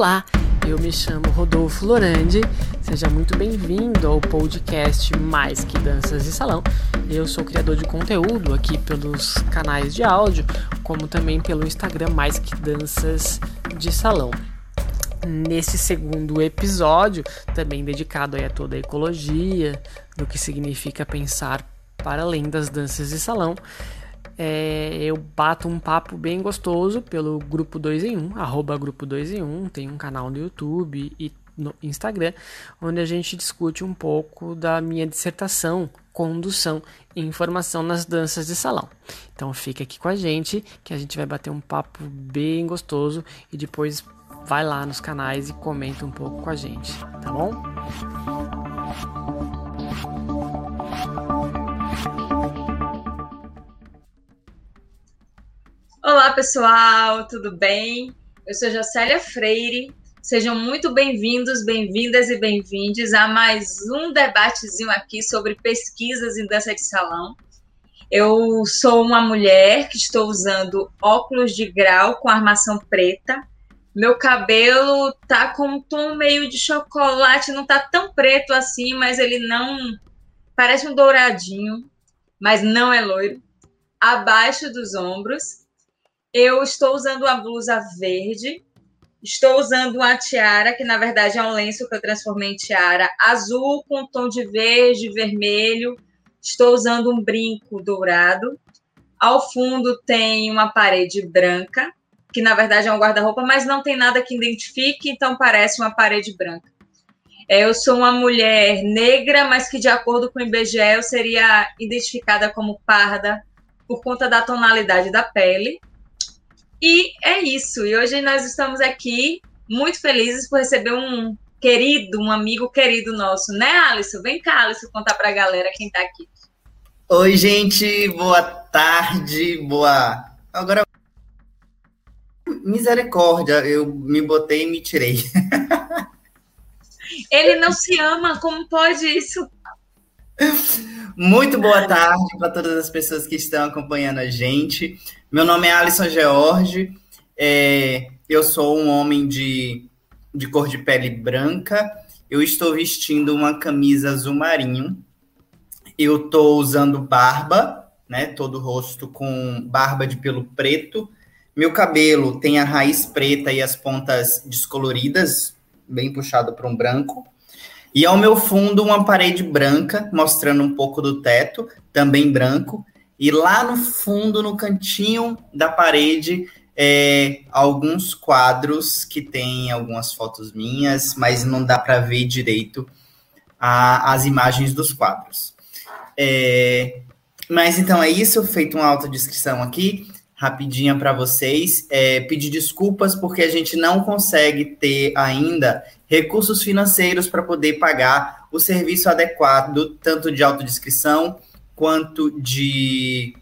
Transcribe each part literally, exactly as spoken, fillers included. Olá, eu me chamo Rodolfo Lorandi, seja muito bem-vindo ao podcast Mais Que Danças de Salão. Eu sou criador de conteúdo aqui pelos canais de áudio, como também pelo Instagram Mais Que Danças de Salão. Nesse segundo episódio, também dedicado aí a toda a ecologia, do que significa pensar para além das danças de salão, É, eu bato um papo bem gostoso pelo Grupo dois em um, arroba Grupo dois em um, tem um canal no YouTube e no Instagram, onde a gente discute um pouco da minha dissertação, condução e informação nas danças de salão. Então fica aqui com a gente, que a gente vai bater um papo bem gostoso e depois vai lá nos canais e comenta um pouco com a gente, tá bom? Olá pessoal, tudo bem? Eu sou Jocélia Freire, sejam muito bem-vindos, bem-vindas e bem-vindes a mais um debatezinho aqui sobre pesquisas em dança de salão. Eu sou uma mulher que estou usando óculos de grau com armação preta, meu cabelo tá com um tom meio de chocolate, não tá tão preto assim, mas ele não... parece um douradinho, mas não é loiro, abaixo dos ombros. Eu estou usando uma blusa verde, estou usando uma tiara, que na verdade é um lenço que eu transformei em tiara azul, com um tom de verde e vermelho. Estou usando um brinco dourado. Ao fundo tem uma parede branca, que na verdade é um guarda-roupa, mas não tem nada que identifique, então parece uma parede branca. Eu sou uma mulher negra, mas que de acordo com o I B G E eu seria identificada como parda por conta da tonalidade da pele. E é isso, e hoje nós estamos aqui muito felizes por receber um querido, um amigo querido nosso, né, Alisson? Vem cá, Alisson, contar pra galera quem tá aqui. Oi, gente, boa tarde, boa... Agora, misericórdia, eu me botei e me tirei. Ele não se ama, como pode isso? Muito boa tarde para todas as pessoas que estão acompanhando a gente. Meu nome é Alisson George, é, eu sou um homem de, de cor de pele branca, eu estou vestindo uma camisa azul marinho, eu estou usando barba, né, todo o rosto com barba de pelo preto, meu cabelo tem a raiz preta e as pontas descoloridas, bem puxado para um branco, e ao meu fundo uma parede branca, mostrando um pouco do teto, também branco. E lá no fundo, no cantinho da parede, é, alguns quadros que tem algumas fotos minhas, mas não dá para ver direito a, as imagens dos quadros. É, mas então é isso, feito uma autodescrição aqui, rapidinha para vocês. É, pedir desculpas porque a gente não consegue ter ainda recursos financeiros para poder pagar o serviço adequado, tanto de autodescrição, quanto de,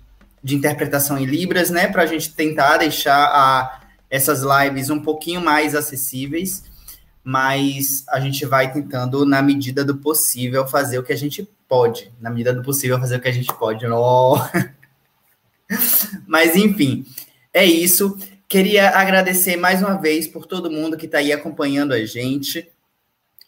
de interpretação em libras, né, para a gente tentar deixar a, essas lives um pouquinho mais acessíveis, mas a gente vai tentando, na medida do possível, fazer o que a gente pode, na medida do possível, fazer o que a gente pode, oh. Mas enfim, é isso, queria agradecer mais uma vez por todo mundo que está aí acompanhando a gente,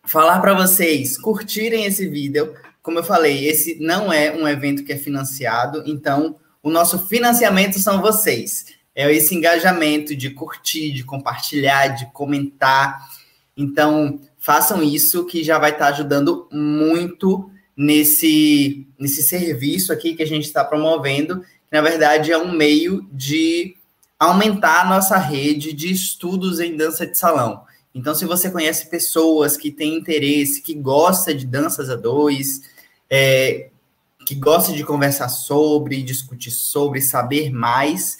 falar para vocês curtirem esse vídeo. Como eu falei, esse não é um evento que é financiado, então o nosso financiamento são vocês. É esse engajamento de curtir, de compartilhar, de comentar. Então, façam isso que já vai estar ajudando muito nesse, nesse serviço aqui que a gente está promovendo. Na verdade, é um meio de aumentar a nossa rede de estudos em dança de salão. Então, se você conhece pessoas que têm interesse, que gosta de danças a dois, é, que gosta de conversar sobre, discutir sobre, saber mais,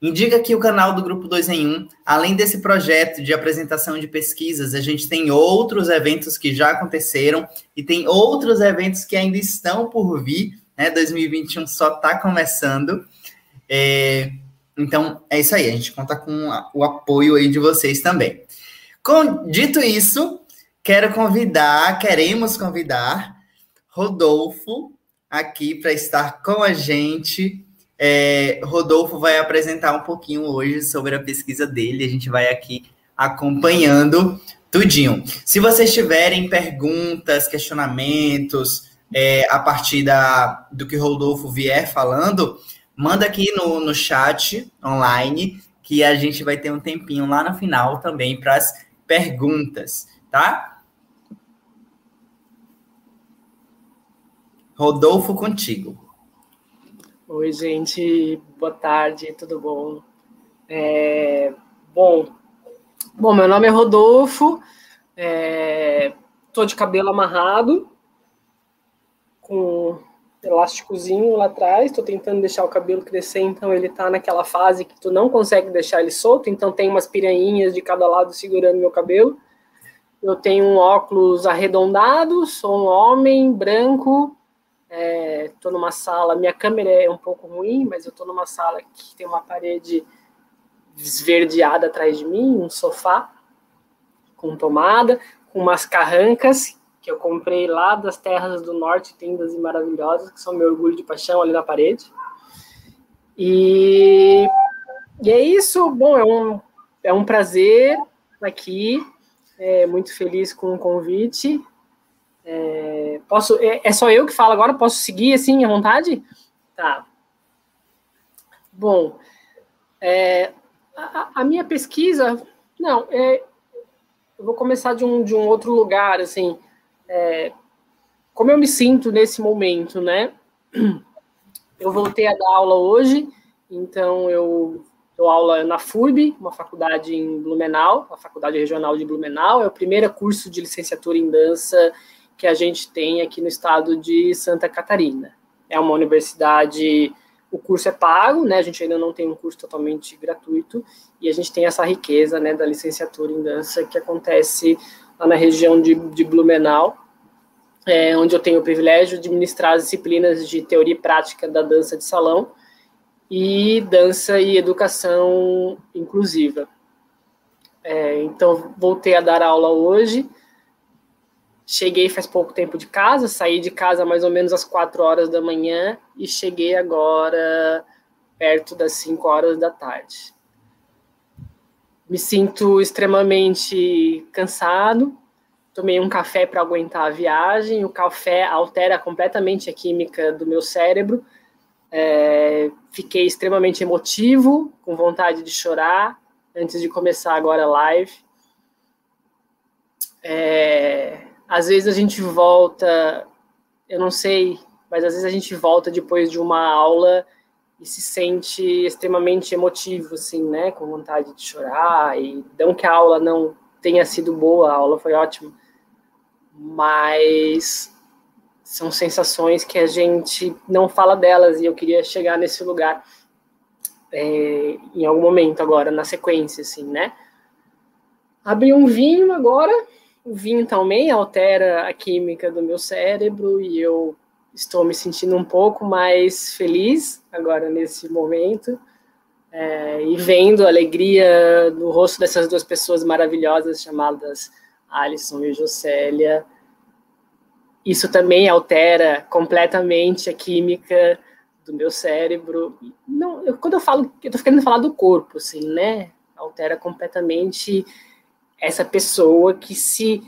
indica aqui o canal do Grupo dois em um. Além desse projeto de apresentação de pesquisas, a gente tem outros eventos que já aconteceram e tem outros eventos que ainda estão por vir, né? dois mil e vinte e um só está começando. É, então, é isso aí. A gente conta com a, o apoio aí de vocês também. Com, dito isso, quero convidar, queremos convidar Rodolfo aqui para estar com a gente. É, Rodolfo vai apresentar um pouquinho hoje sobre a pesquisa dele. A gente vai aqui acompanhando tudinho. Se vocês tiverem perguntas, questionamentos, é, a partir da, do que o Rodolfo vier falando, manda aqui no, no chat online, que a gente vai ter um tempinho lá no final também para as perguntas, tá? Rodolfo, contigo. Oi, gente. Boa tarde, tudo bom? É, bom, bom, meu nome é Rodolfo, é, tô de cabelo amarrado, com elásticozinho lá atrás, tô tentando deixar o cabelo crescer, então ele tá naquela fase que tu não consegue deixar ele solto, então tem umas piranhinhas de cada lado segurando meu cabelo. Eu tenho um óculos arredondado, sou um homem branco. É, tô numa sala, minha câmera é um pouco ruim, mas eu tô numa sala que tem uma parede esverdeada atrás de mim, um sofá com tomada, com umas carrancas que eu comprei lá das terras do norte, lindas e maravilhosas, que são meu orgulho de paixão ali na parede. E, e é isso, bom, é um, é um prazer estar aqui, é, muito feliz com o convite. É, posso, é, é só eu que falo agora? Posso seguir, assim, à vontade? Tá. Bom, é, a, a minha pesquisa... Não, é, eu vou começar de um, de um outro lugar, assim. É, como eu me sinto nesse momento, né? Eu voltei a dar aula hoje, então eu dou aula na F U R B, uma faculdade em Blumenau, a Faculdade Regional de Blumenau. É o primeiro curso de licenciatura em dança que a gente tem aqui no estado de Santa Catarina. É uma universidade, o curso é pago, né? A gente ainda não tem um curso totalmente gratuito, e a gente tem essa riqueza, né, da licenciatura em dança que acontece lá na região de, de Blumenau, é, onde eu tenho o privilégio de ministrar as disciplinas de teoria e prática da dança de salão e dança e educação inclusiva. É, então, voltei a dar aula hoje. Cheguei faz pouco tempo de casa, saí de casa mais ou menos às quatro horas da manhã e cheguei agora perto das cinco horas da tarde. Me sinto extremamente cansado, tomei um café para aguentar a viagem, o café altera completamente a química do meu cérebro, é, fiquei extremamente emotivo, com vontade de chorar, antes de começar agora a live. É... Às vezes a gente volta, eu não sei, mas às vezes a gente volta depois de uma aula e se sente extremamente emotivo, assim, né? Com vontade de chorar, e não que a aula não tenha sido boa, a aula foi ótima, mas são sensações que a gente não fala delas, e eu queria chegar nesse lugar é, em algum momento agora, na sequência, assim, né? Abri um vinho agora. O vinho também altera a química do meu cérebro e eu estou me sentindo um pouco mais feliz agora nesse momento, é, e vendo a alegria no rosto dessas duas pessoas maravilhosas chamadas Alisson e Jocélia. Isso também altera completamente a química do meu cérebro. Não, eu, quando eu falo, eu estou querendo falar do corpo, assim, né? Altera completamente essa pessoa que se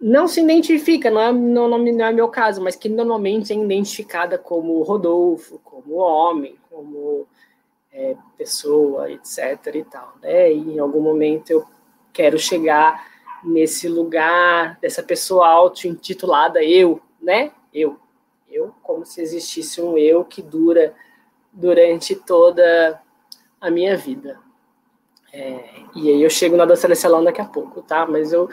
não se identifica, não é, não, não é meu caso, mas que normalmente é identificada como Rodolfo, como homem, como é, pessoa, etcétera e tal, né? E em algum momento eu quero chegar nesse lugar dessa pessoa auto-intitulada eu, né? Eu. Eu, como se existisse um eu que dura durante toda a minha vida. É, e aí eu chego na dança de salão daqui a pouco, tá? Mas eu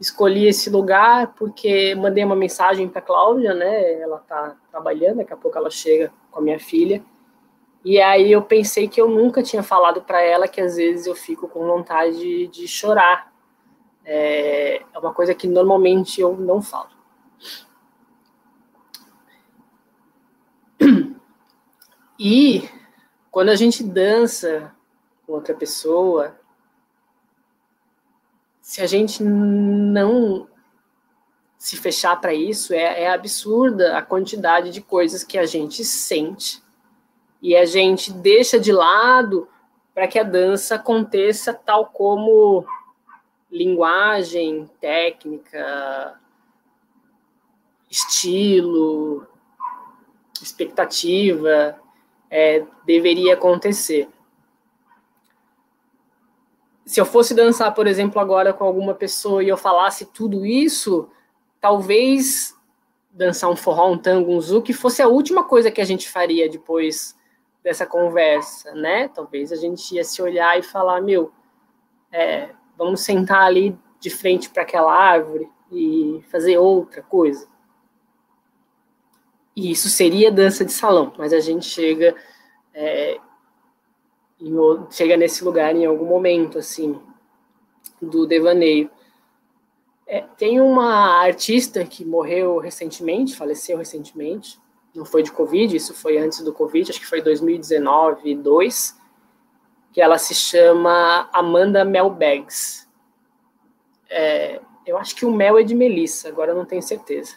escolhi esse lugar porque mandei uma mensagem para a Cláudia, né? Ela tá trabalhando, daqui a pouco ela chega com a minha filha. E aí eu pensei que eu nunca tinha falado para ela que às vezes eu fico com vontade de, de chorar. É, é uma coisa que normalmente eu não falo. E quando a gente dança outra pessoa, se a gente não se fechar para isso, é, é absurda a quantidade de coisas que a gente sente, e a gente deixa de lado para que a dança aconteça tal como linguagem, técnica, estilo, expectativa é, deveria acontecer. Se eu fosse dançar, por exemplo, agora com alguma pessoa e eu falasse tudo isso, talvez dançar um forró, um tango, um zouk, fosse a última coisa que a gente faria depois dessa conversa, né? Talvez a gente ia se olhar e falar, meu, é, vamos sentar ali de frente para aquela árvore e fazer outra coisa. E isso seria dança de salão, mas a gente chega... É, chega nesse lugar em algum momento, assim, do devaneio. É, tem uma artista que morreu recentemente, faleceu recentemente, não foi de Covid, isso foi antes do Covid, acho que foi dois mil e dezenove, dois, que ela se chama Amanda Baggs. É, eu acho que o Mel é de Melissa, agora eu não tenho certeza.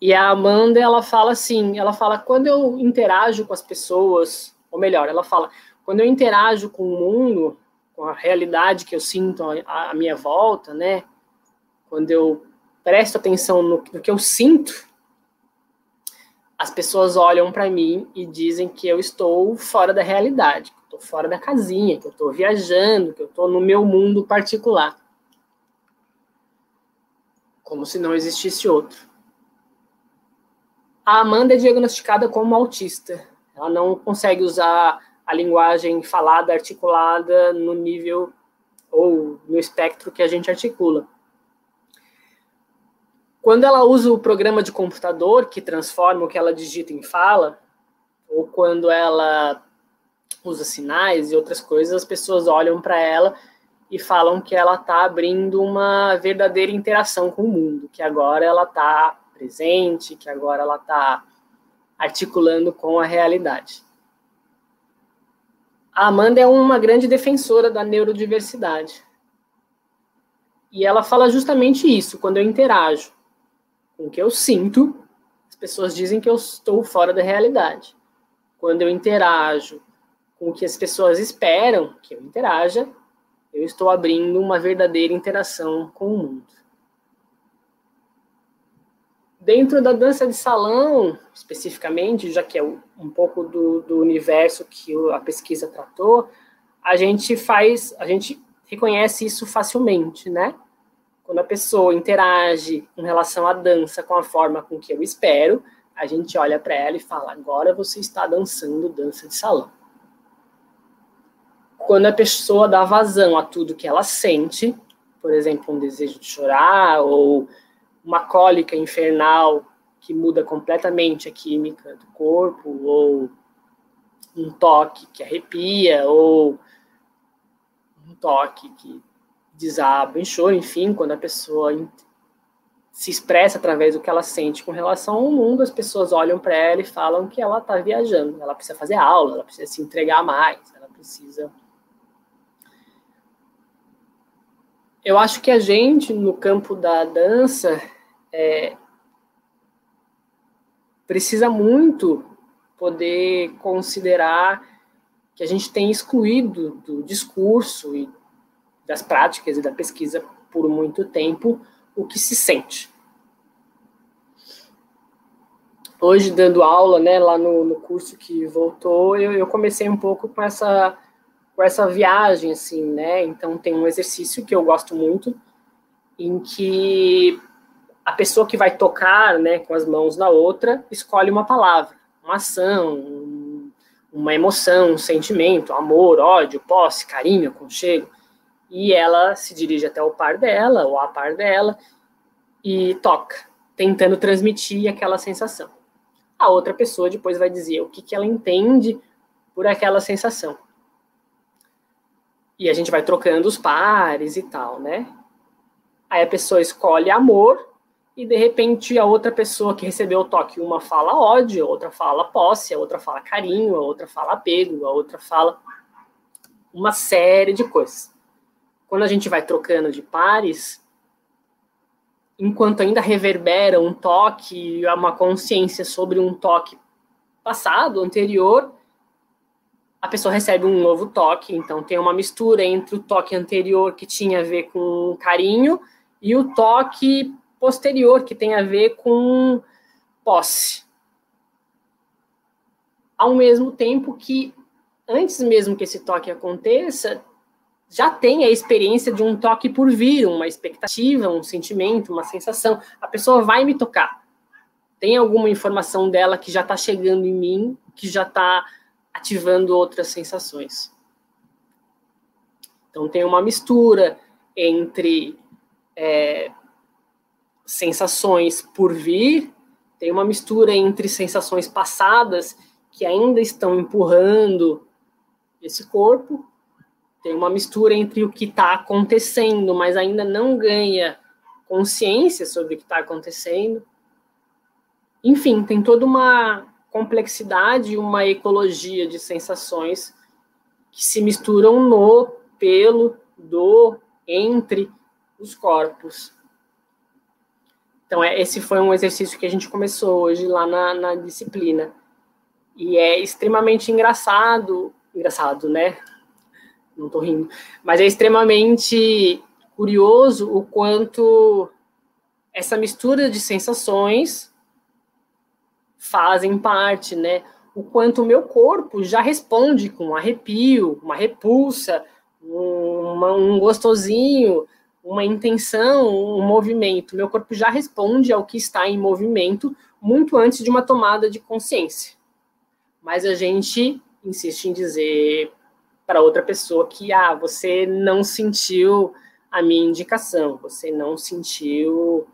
E a Amanda, ela fala assim, ela fala, quando eu interajo com as pessoas, ou melhor, ela fala... Quando eu interajo com o mundo, com a realidade que eu sinto à minha volta, né? Quando eu presto atenção no, no que eu sinto, as pessoas olham para mim e dizem que eu estou fora da realidade, que eu estou fora da casinha, que eu estou viajando, que eu estou no meu mundo particular. Como se não existisse outro. A Amanda é diagnosticada como autista. Ela não consegue usar... a linguagem falada, articulada no nível ou no espectro que a gente articula. Quando ela usa o programa de computador que transforma o que ela digita em fala, ou quando ela usa sinais e outras coisas, as pessoas olham para ela e falam que ela está abrindo uma verdadeira interação com o mundo, que agora ela está presente, que agora ela está articulando com a realidade. A Amanda é uma grande defensora da neurodiversidade. E ela fala justamente isso. Quando eu interajo com o que eu sinto, as pessoas dizem que eu estou fora da realidade. Quando eu interajo com o que as pessoas esperam que eu interaja, eu estou abrindo uma verdadeira interação com o mundo. Dentro da dança de salão, especificamente, já que é um pouco do, do universo que a pesquisa tratou, a gente faz, a gente reconhece isso facilmente, né? Quando a pessoa interage em relação à dança com a forma com que eu espero, a gente olha para ela e fala, agora você está dançando dança de salão. Quando a pessoa dá vazão a tudo que ela sente, por exemplo, um desejo de chorar ou... uma cólica infernal que muda completamente a química do corpo, ou um toque que arrepia, ou um toque que desaba em choro, enfim, quando a pessoa se expressa através do que ela sente com relação ao mundo, as pessoas olham para ela e falam que ela está viajando, ela precisa fazer aula, ela precisa se entregar mais, ela precisa... Eu acho que a gente, no campo da dança, é, precisa muito poder considerar que a gente tem excluído do discurso e das práticas e da pesquisa por muito tempo o que se sente. Hoje, dando aula, né, lá no, no curso que voltou, eu, eu comecei um pouco com essa... com essa viagem, assim, né? Então, tem um exercício que eu gosto muito, em que a pessoa que vai tocar, né, com as mãos na outra, escolhe uma palavra, uma ação, um, uma emoção, um sentimento, amor, ódio, posse, carinho, aconchego, e ela se dirige até o par dela, ou a par dela, e toca, tentando transmitir aquela sensação. A outra pessoa depois vai dizer o que, que ela entende por aquela sensação. E a gente vai trocando os pares e tal, né? Aí a pessoa escolhe amor e, de repente, a outra pessoa que recebeu o toque, uma fala ódio, a outra fala posse, a outra fala carinho, a outra fala apego, a outra fala uma série de coisas. Quando a gente vai trocando de pares, enquanto ainda reverbera um toque, uma consciência sobre um toque passado, anterior, a pessoa recebe um novo toque, então tem uma mistura entre o toque anterior, que tinha a ver com carinho, e o toque posterior, que tem a ver com posse. Ao mesmo tempo que, antes mesmo que esse toque aconteça, já tem a experiência de um toque por vir, uma expectativa, um sentimento, uma sensação. A pessoa vai me tocar. Tem alguma informação dela que já está chegando em mim, que já está ativando outras sensações. Então, tem uma mistura entre é, sensações por vir, tem uma mistura entre sensações passadas que ainda estão empurrando esse corpo, tem uma mistura entre o que está acontecendo, mas ainda não ganha consciência sobre o que está acontecendo. Enfim, tem toda uma complexidade, uma ecologia de sensações que se misturam no, pelo, do, entre os corpos. Então, é, esse foi um exercício que a gente começou hoje lá na, na disciplina. E é extremamente engraçado, engraçado, né? Não tô rindo, mas é extremamente curioso o quanto essa mistura de sensações fazem parte, né? O quanto o meu corpo já responde com um arrepio, uma repulsa, um, uma, um gostosinho, uma intenção, um movimento. Meu corpo já responde ao que está em movimento muito antes de uma tomada de consciência. Mas a gente insiste em dizer para outra pessoa que, ah, você não sentiu a minha indicação, você não sentiu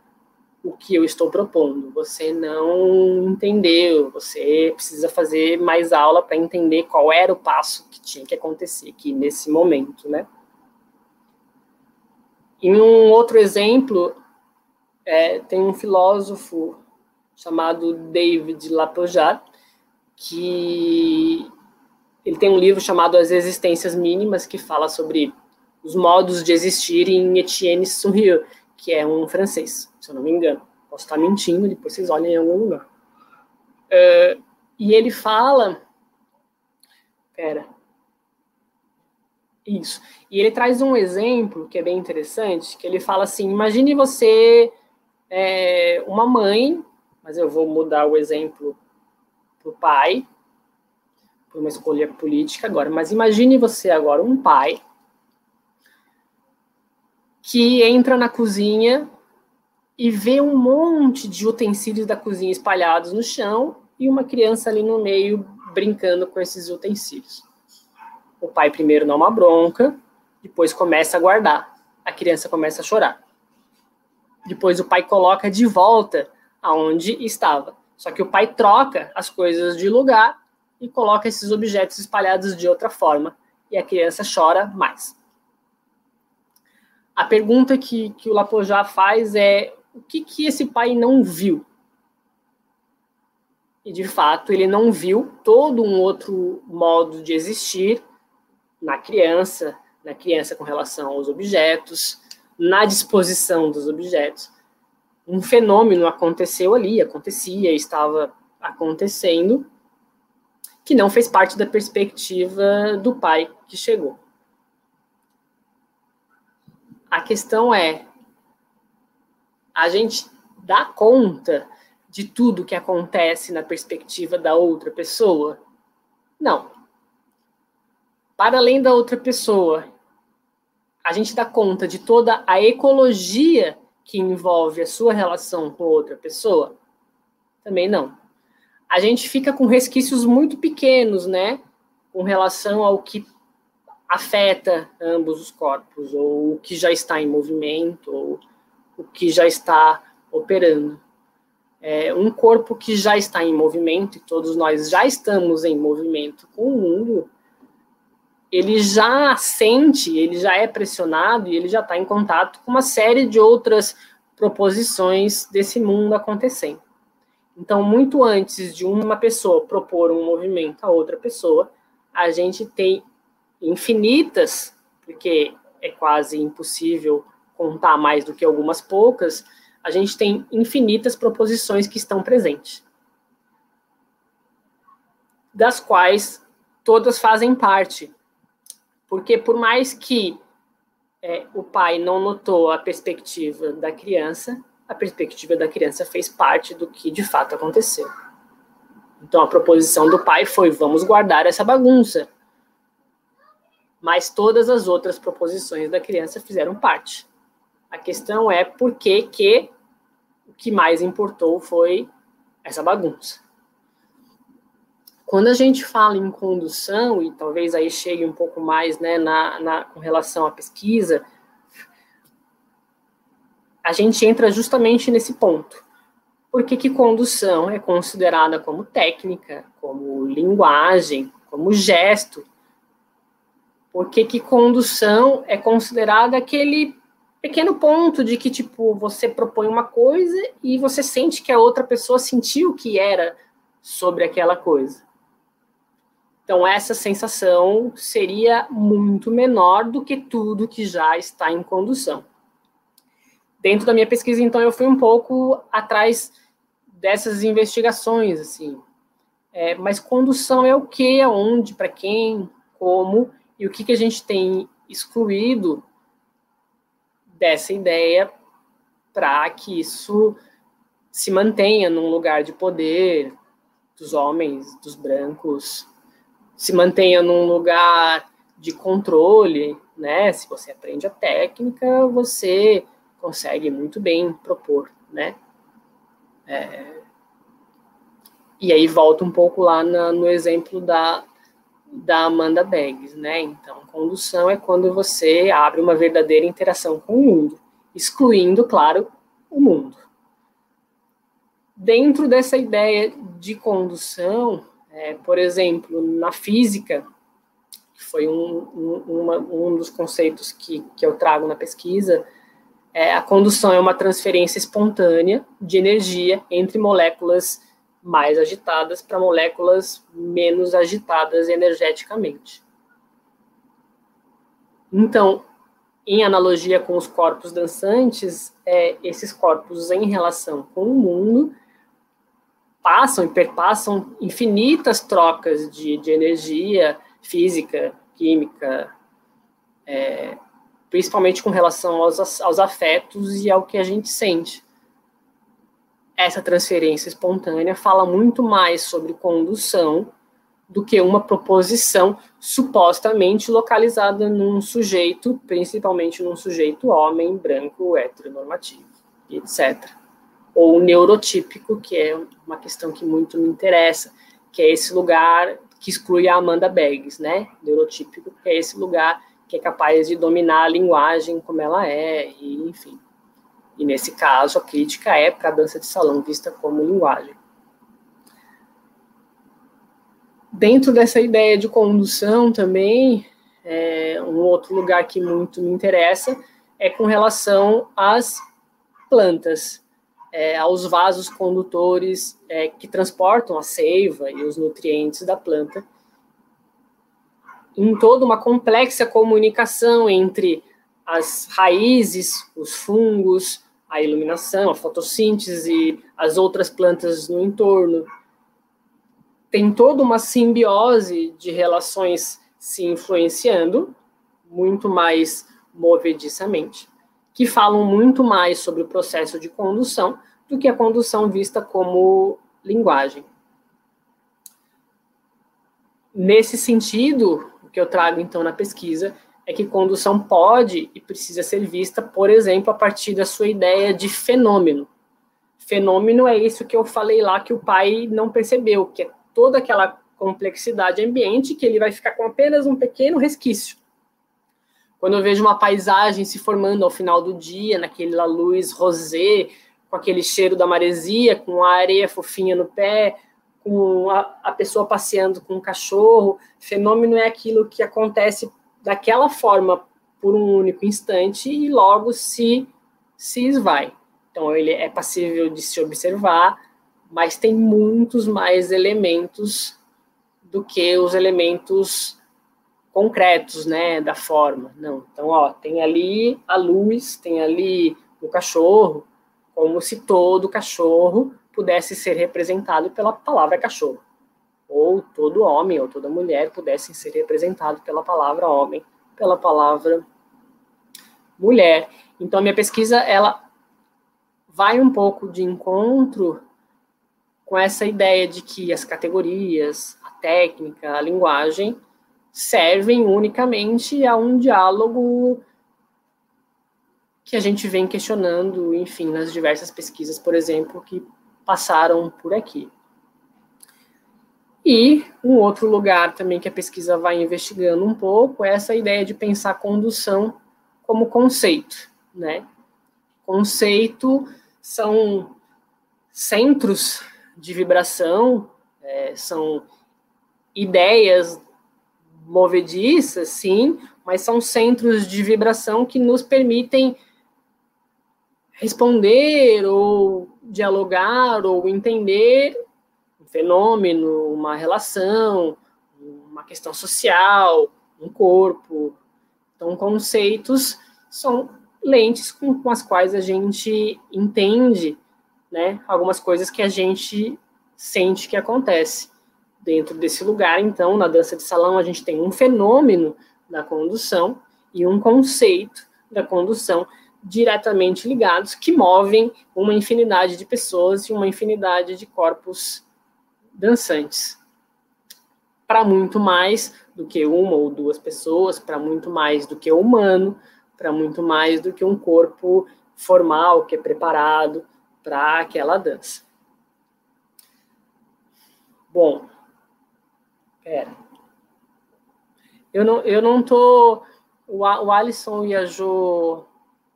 o que eu estou propondo, você não entendeu, você precisa fazer mais aula para entender qual era o passo que tinha que acontecer aqui nesse momento, né? Em um outro exemplo, é, tem um filósofo chamado David Lapoujade, que ele tem um livro chamado As Existências Mínimas, que fala sobre os modos de existir em Etienne Souriau, que é um francês, se eu não me engano. Posso estar mentindo, depois vocês olhem em algum lugar. Uh, e ele fala... Pera. Isso. E ele traz um exemplo que é bem interessante, que ele fala assim, imagine você, é, uma mãe, mas eu vou mudar o exemplo para o pai, por uma escolha política agora, mas imagine você agora um pai que entra na cozinha e vê um monte de utensílios da cozinha espalhados no chão e uma criança ali no meio brincando com esses utensílios. O pai primeiro dá uma bronca, depois começa a guardar. A criança começa a chorar. Depois o pai coloca de volta aonde estava. Só que o pai troca as coisas de lugar e coloca esses objetos espalhados de outra forma. E a criança chora mais. A pergunta que, que o Lapoujade faz é o que, que esse pai não viu? E, de fato, ele não viu todo um outro modo de existir na criança, na criança com relação aos objetos, na disposição dos objetos. Um fenômeno aconteceu ali, acontecia, estava acontecendo, que não fez parte da perspectiva do pai que chegou. A questão é, a gente dá conta de tudo que acontece na perspectiva da outra pessoa? Não. Para além da outra pessoa, a gente dá conta de toda a ecologia que envolve a sua relação com outra pessoa? Também não. A gente fica com resquícios muito pequenos, né? Com relação ao que afeta ambos os corpos, ou o que já está em movimento, ou o que já está operando. É um corpo que já está em movimento, e todos nós já estamos em movimento com o mundo, ele já sente, ele já é pressionado e ele já está em contato com uma série de outras proposições desse mundo acontecendo. Então, muito antes de uma pessoa propor um movimento a outra pessoa, a gente tem infinitas, porque é quase impossível contar mais do que algumas poucas, a gente tem infinitas proposições que estão presentes, das quais todas fazem parte. Porque por mais que é, o pai não notou a perspectiva da criança, a perspectiva da criança fez parte do que de fato aconteceu. Então a proposição do pai foi, vamos guardar essa bagunça. Mas todas as outras proposições da criança fizeram parte. A questão é por que que o que mais importou foi essa bagunça. Quando a gente fala em condução, e talvez aí chegue um pouco mais, né, na, na, com relação à pesquisa, a gente entra justamente nesse ponto. Por que que condução é considerada como técnica, como linguagem, como gesto? Por que que condução é considerada aquele pequeno ponto de que, tipo, você propõe uma coisa e você sente que a outra pessoa sentiu que era sobre aquela coisa? Então, essa sensação seria muito menor do que tudo que já está em condução. Dentro da minha pesquisa, então, eu fui um pouco atrás dessas investigações, assim. É, mas condução é o quê, aonde, para quem, como, e o que que a gente tem excluído dessa ideia para que isso se mantenha num lugar de poder dos homens, dos brancos, se mantenha num lugar de controle, né? Se você aprende a técnica, você consegue muito bem propor, né? É... E aí volta um pouco lá na, no exemplo da, da Amanda Baggs, né? Então, condução é quando você abre uma verdadeira interação com o mundo, excluindo, claro, o mundo. Dentro dessa ideia de condução, é, por exemplo, na física, que foi um, um, uma, um dos conceitos que, que eu trago na pesquisa, é, a condução é uma transferência espontânea de energia entre moléculas mais agitadas para moléculas menos agitadas energeticamente. Então, em analogia com os corpos dançantes, é, esses corpos em relação com o mundo passam e perpassam infinitas trocas de, de energia física, química, é, principalmente com relação aos, aos afetos e ao que a gente sente. Essa transferência espontânea fala muito mais sobre condução do que uma proposição supostamente localizada num sujeito, principalmente num sujeito homem, branco, heteronormativo, etcétera. Ou neurotípico, que é uma questão que muito me interessa, que é esse lugar que exclui a Amanda Baggs, né? Neurotípico, que é esse lugar que é capaz de dominar a linguagem como ela é, e, enfim. E, nesse caso, a crítica é para a dança de salão vista como linguagem. Dentro dessa ideia de condução também, é, um outro lugar que muito me interessa é com relação às plantas, é, aos vasos condutores é, que transportam a seiva e os nutrientes da planta, em toda uma complexa comunicação entre as raízes, os fungos, a iluminação, a fotossíntese, as outras plantas no entorno. Tem toda uma simbiose de relações se influenciando, muito mais movediçamente, que falam muito mais sobre o processo de condução do que a condução vista como linguagem. Nesse sentido, o que eu trago, então, na pesquisa é que condução pode e precisa ser vista, por exemplo, a partir da sua ideia de fenômeno. Fenômeno é isso que eu falei lá que o pai não percebeu, que é toda aquela complexidade ambiente que ele vai ficar com apenas um pequeno resquício. Quando eu vejo uma paisagem se formando ao final do dia, naquela luz rosé, com aquele cheiro da maresia, com a areia fofinha no pé, com a, a pessoa passeando com um cachorro, fenômeno é aquilo que acontece daquela forma por um único instante e logo se, se esvai. Então, ele é passível de se observar, mas tem muitos mais elementos do que os elementos concretos, né, da forma. Não, então, ó, tem ali a luz, tem ali o cachorro, como se todo cachorro pudesse ser representado pela palavra cachorro. ou todo homem ou toda mulher pudessem ser representados pela palavra homem, pela palavra mulher. Então, a minha pesquisa, ela vai um pouco de encontro com essa ideia de que as categorias, a técnica, a linguagem servem unicamente a um diálogo que a gente vem questionando, enfim, nas diversas pesquisas, por exemplo, que passaram por aqui. E um outro lugar também que a pesquisa vai investigando um pouco é essa ideia de pensar condução como conceito, né? Conceito são centros de vibração, é, são ideias movediças, sim, mas são centros de vibração que nos permitem responder ou dialogar ou entender um fenômeno, uma relação, uma questão social, um corpo. Então, conceitos são lentes com, com as quais a gente entende, né, algumas coisas que a gente sente que acontece. Dentro desse lugar, então, na dança de salão, a gente tem um fenômeno da condução e um conceito da condução diretamente ligados, que movem uma infinidade de pessoas e uma infinidade de corpos dançantes. Para muito mais do que uma ou duas pessoas, para muito mais do que o humano, para muito mais do que um corpo formal que é preparado para aquela dança. Bom, pera. Eu não, eu não tô... O, o Alisson e a Jo...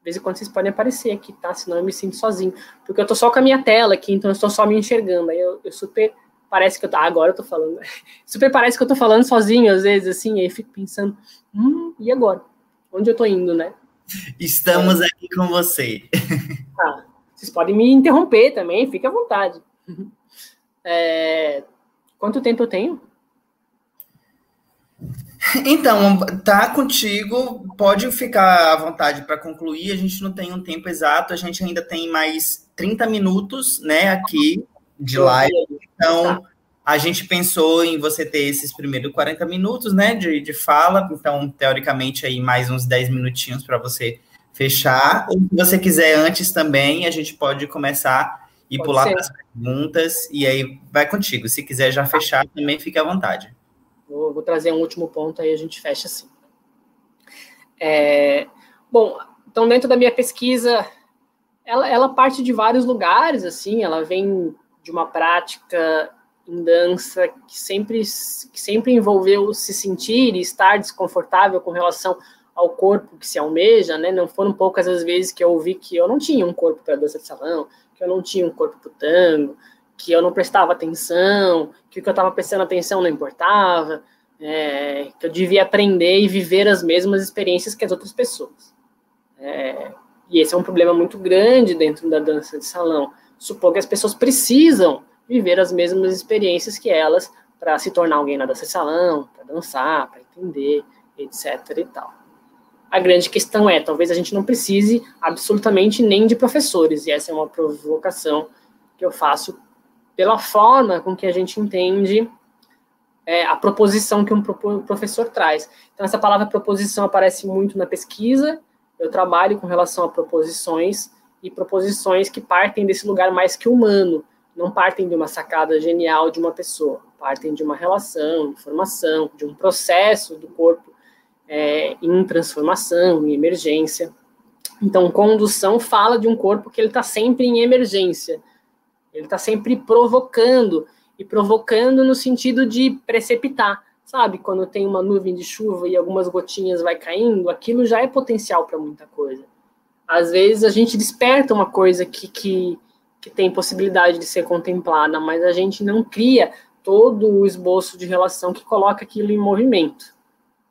De vez em quando vocês podem aparecer aqui, tá? Senão eu me sinto sozinho. Porque eu tô só com a minha tela aqui, então eu estou só me enxergando. Aí eu, eu super... Parece que eu tô... Ah, agora eu tô falando. Super parece que eu tô falando sozinho, às vezes, assim. Aí eu fico pensando, hum, e agora? Onde eu tô indo, né? Estamos é. aqui com você. Ah, vocês podem me interromper também, fique à vontade. É... Quanto tempo eu tenho? Então, tá contigo, pode ficar à vontade para concluir, a gente não tem um tempo exato, a gente ainda tem mais trinta minutos, né, aqui de live, então a gente pensou em você ter esses primeiros quarenta minutos, né, de, de fala, então teoricamente aí mais uns dez minutinhos para você fechar, ou se você quiser antes também, a gente pode começar... E pode pular para as perguntas, e aí vai contigo. Se quiser já fechar, também fique à vontade. Vou, vou trazer um último ponto, aí a gente fecha assim. É, bom, então dentro da minha pesquisa, ela, ela parte de vários lugares, assim, ela vem de uma prática em dança que sempre, que sempre envolveu se sentir e estar desconfortável com relação ao corpo que se almeja, né? Não foram poucas as vezes que eu ouvi que eu não tinha um corpo para dança de salão, que eu não tinha um corpo pro tango, que eu não prestava atenção, que o que eu estava prestando atenção não importava, é, que eu devia aprender e viver as mesmas experiências que as outras pessoas. É, e esse é um problema muito grande dentro da dança de salão. Supor que as pessoas precisam viver as mesmas experiências que elas para se tornar alguém na dança de salão, para dançar, para entender, etcétera e tal. A grande questão é, talvez a gente não precise absolutamente nem de professores, e essa é uma provocação que eu faço pela forma com que a gente entende é, a proposição que um professor traz. Então, essa palavra proposição aparece muito na pesquisa, eu trabalho com relação a proposições, e proposições que partem desse lugar mais que humano, não partem de uma sacada genial de uma pessoa, partem de uma relação, informação, de um processo do corpo, É, em transformação, em emergência. Então, condução fala de um corpo que ele está sempre em emergência. Ele está sempre provocando, e provocando no sentido de precipitar. Sabe, quando tem uma nuvem de chuva e algumas gotinhas vai caindo, aquilo já é potencial para muita coisa. Às vezes a gente desperta uma coisa que, que, que tem possibilidade de ser contemplada, mas a gente não cria todo o esboço de relação que coloca aquilo em movimento.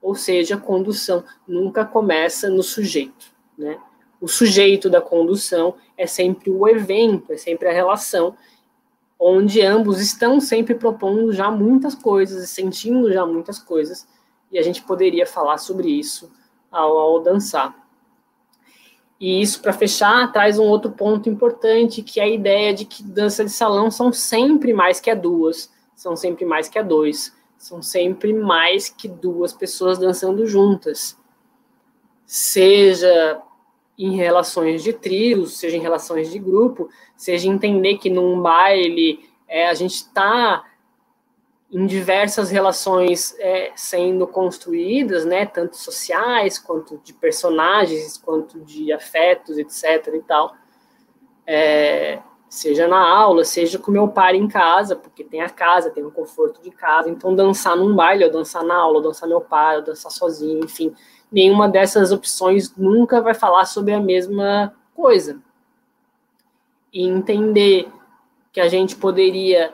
Ou seja, a condução nunca começa no sujeito, né? O sujeito da condução é sempre o evento, é sempre a relação, onde ambos estão sempre propondo já muitas coisas, sentindo já muitas coisas, e a gente poderia falar sobre isso ao, ao dançar. E isso, para fechar, traz um outro ponto importante, que é a ideia de que dança de salão são sempre mais que a duas, são sempre mais que a dois, são sempre mais que duas pessoas dançando juntas, seja em relações de trios, seja em relações de grupo, seja entender que num baile é, a gente está em diversas relações é, sendo construídas, né, tanto sociais, quanto de personagens, quanto de afetos, etcétera e tal, é, seja na aula, seja com meu par em casa, porque tem a casa, tem o conforto de casa, então dançar num baile, ou dançar na aula, ou dançar meu par, ou dançar sozinho, enfim, nenhuma dessas opções nunca vai falar sobre a mesma coisa. E entender que a gente poderia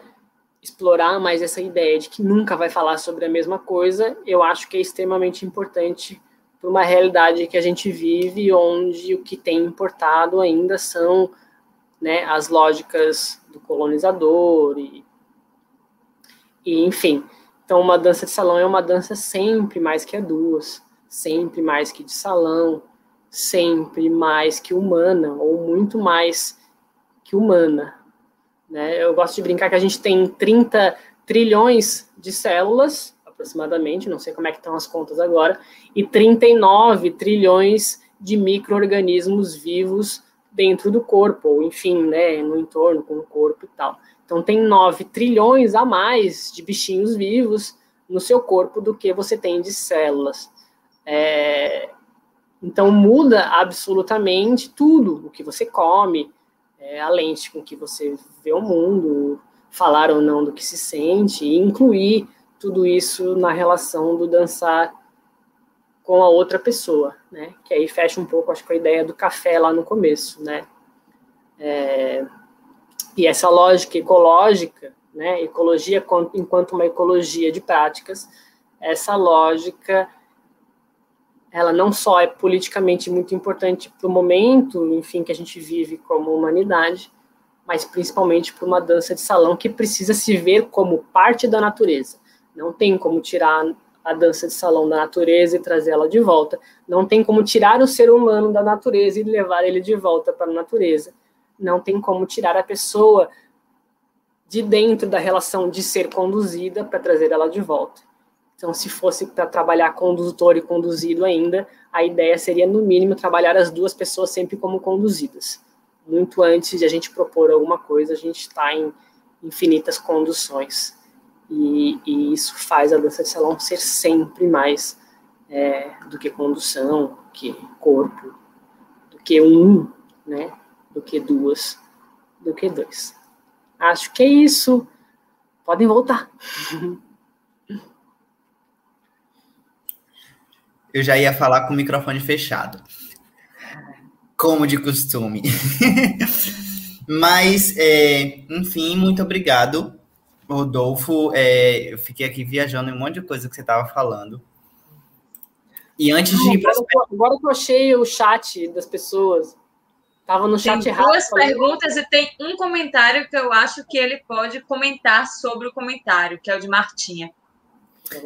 explorar mais essa ideia de que nunca vai falar sobre a mesma coisa, eu acho que é extremamente importante para uma realidade que a gente vive, onde o que tem importado ainda são, né, as lógicas do colonizador, e, e enfim. Então, uma dança de salão é uma dança sempre mais que a duas, sempre mais que de salão, sempre mais que humana, ou muito mais que humana. Né? Eu gosto de brincar que a gente tem trinta trilhões de células, aproximadamente, não sei como é que estão as contas agora, e trinta e nove trilhões de micro-organismos vivos dentro do corpo, ou enfim, né, no entorno, com o corpo e tal. Então, tem nove trilhões a mais de bichinhos vivos no seu corpo do que você tem de células. É... Então, muda absolutamente tudo, o que você come, é, a lente com que você vê o mundo, falar ou não do que se sente, e incluir tudo isso na relação do dançar com a outra pessoa, né? Que aí fecha um pouco, acho que a ideia do café lá no começo, né? É, e essa lógica ecológica, né? Ecologia enquanto uma ecologia de práticas, essa lógica, ela não só é politicamente muito importante para o momento, enfim, que a gente vive como humanidade, mas principalmente para uma dança de salão que precisa se ver como parte da natureza. Não tem como tirar a dança de salão da natureza e trazê-la de volta. Não tem como tirar o ser humano da natureza e levar ele de volta para a natureza. Não tem como tirar a pessoa de dentro da relação de ser conduzida para trazer ela de volta. Então, se fosse para trabalhar condutor e conduzido ainda, a ideia seria, no mínimo, trabalhar as duas pessoas sempre como conduzidas. Muito antes de a gente propor alguma coisa, a gente está em infinitas conduções. E, e isso faz a dança de salão ser sempre mais é, do que condução, do que corpo, do que um, né? Do que duas, do que dois. Acho que é isso. Podem voltar. Eu já ia falar com o microfone fechado, como de costume. Mas, é, enfim, muito obrigado. Rodolfo, é, eu fiquei aqui viajando em um monte de coisa que você estava falando. E antes de ir para... Agora que eu achei o chat das pessoas, estava no chat errado. Tem duas perguntas e tem um comentário que eu acho que ele pode comentar sobre o comentário, que é o de Martinha.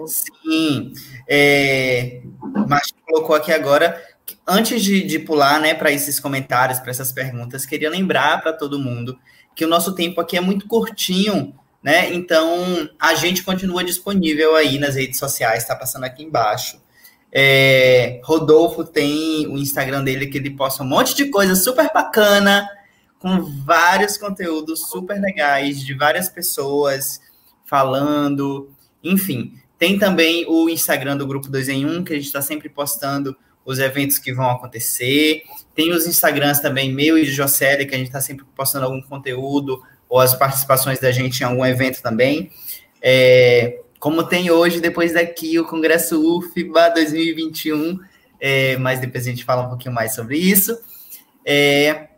Sim. É, Martinha colocou aqui agora, antes de, de pular, né, para esses comentários, para essas perguntas, queria lembrar para todo mundo que o nosso tempo aqui é muito curtinho, né? Então, a gente continua disponível aí nas redes sociais, está passando aqui embaixo. É, Rodolfo tem o Instagram dele, que ele posta um monte de coisa super bacana, com vários conteúdos super legais, de várias pessoas falando, enfim. Tem também o Instagram do Grupo dois em um, que a gente está sempre postando os eventos que vão acontecer. Tem os Instagrams também, meu e de Jocélia, que a gente está sempre postando algum conteúdo, ou as participações da gente em algum evento também. É, como tem hoje, depois daqui, o Congresso U F B A dois mil e vinte e um, é, mas depois a gente fala um pouquinho mais sobre isso. É,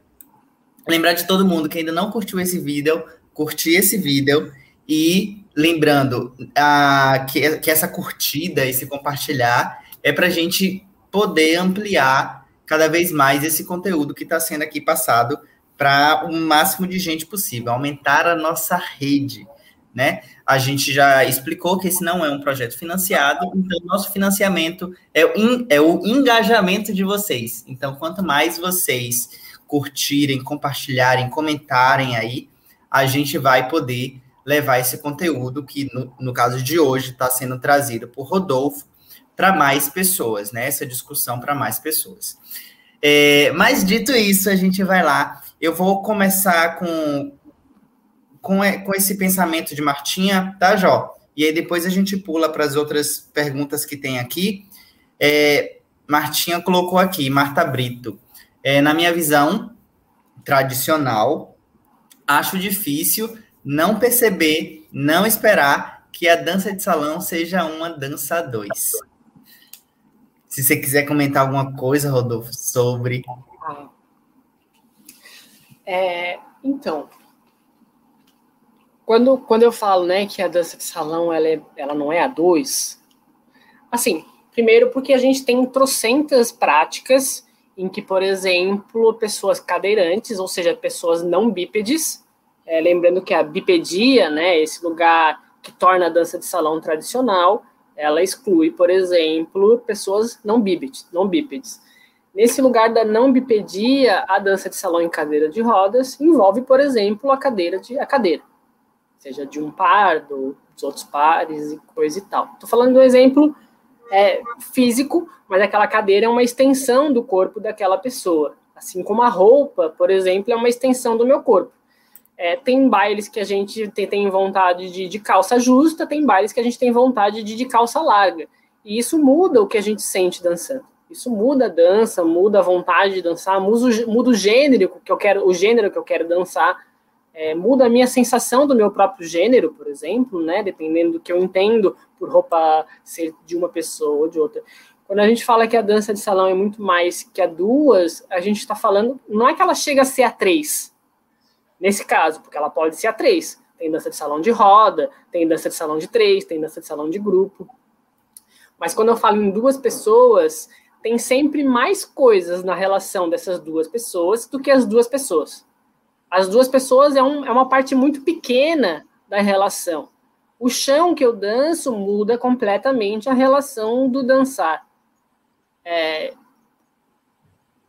lembrar de todo mundo que ainda não curtiu esse vídeo, curtir esse vídeo, e lembrando a, que, que essa curtida, esse compartilhar, é para a gente poder ampliar cada vez mais esse conteúdo que está sendo aqui passado, para o máximo de gente possível, aumentar a nossa rede, né? A gente já explicou que esse não é um projeto financiado, então nosso financiamento é o, in, é o engajamento de vocês. Então, quanto mais vocês curtirem, compartilharem, comentarem aí, a gente vai poder levar esse conteúdo que, no, no caso de hoje, está sendo trazido por Rodolfo para mais pessoas, né? Essa discussão para mais pessoas. É, mas, dito isso, a gente vai lá. Eu vou começar com, com, com esse pensamento de Martinha, tá, Jó? E aí depois a gente pula para as outras perguntas que tem aqui. É, Martinha colocou aqui, Marta Brito. É, na minha visão tradicional, acho difícil não perceber, não esperar que a dança de salão seja uma dança a dois. Se você quiser comentar alguma coisa, Rodolfo, sobre... É, então... Quando, quando eu falo, né, que a dança de salão ela, é, ela não é a dois, assim, primeiro porque a gente tem trocentas práticas em que, por exemplo, pessoas cadeirantes, ou seja, pessoas não bípedes, é, lembrando que a bipedia, né, esse lugar que torna a dança de salão tradicional, ela exclui, por exemplo, pessoas não bípedes. Não bípedes. Nesse lugar da não bipedia, a dança de salão em cadeira de rodas envolve, por exemplo, a cadeira de a cadeira. Seja de um par, do, dos outros pares e coisa e tal. Estou falando de um exemplo é, físico, mas aquela cadeira é uma extensão do corpo daquela pessoa. Assim como a roupa, por exemplo, é uma extensão do meu corpo. É, tem bailes que a gente tem, tem vontade de, de calça justa, tem bailes que a gente tem vontade de, de calça larga. E isso muda o que a gente sente dançando. Isso muda a dança, muda a vontade de dançar, muda o, muda o gênero que eu quero, o gênero que eu quero dançar. É, muda a minha sensação do meu próprio gênero, por exemplo, né? Dependendo do que eu entendo por roupa ser de uma pessoa ou de outra. Quando a gente fala que a dança de salão é muito mais que a duas, a gente está falando, não é que ela chega a ser a três, nesse caso, porque ela pode ser a três. Tem dança de salão de roda, tem dança de salão de três, tem dança de salão de grupo. Mas quando eu falo em duas pessoas, tem sempre mais coisas na relação dessas duas pessoas do que as duas pessoas. As duas pessoas é, um, é uma parte muito pequena da relação. O chão que eu danço muda completamente a relação do dançar. É,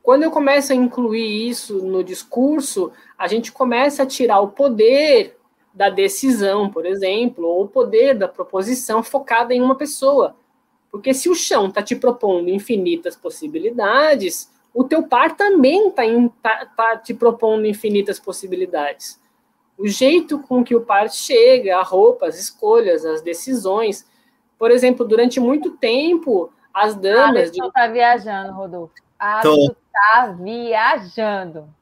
quando eu começo a incluir isso no discurso, a gente começa a tirar o poder da decisão, por exemplo, ou o poder da proposição focada em uma pessoa. Porque se o chão está te propondo infinitas possibilidades... o teu par também está tá, tá te propondo infinitas possibilidades. O jeito com que o par chega, a roupa, as escolhas, as decisões. Por exemplo, durante muito tempo, as damas... A está de... viajando, Rodolfo. A está viajando.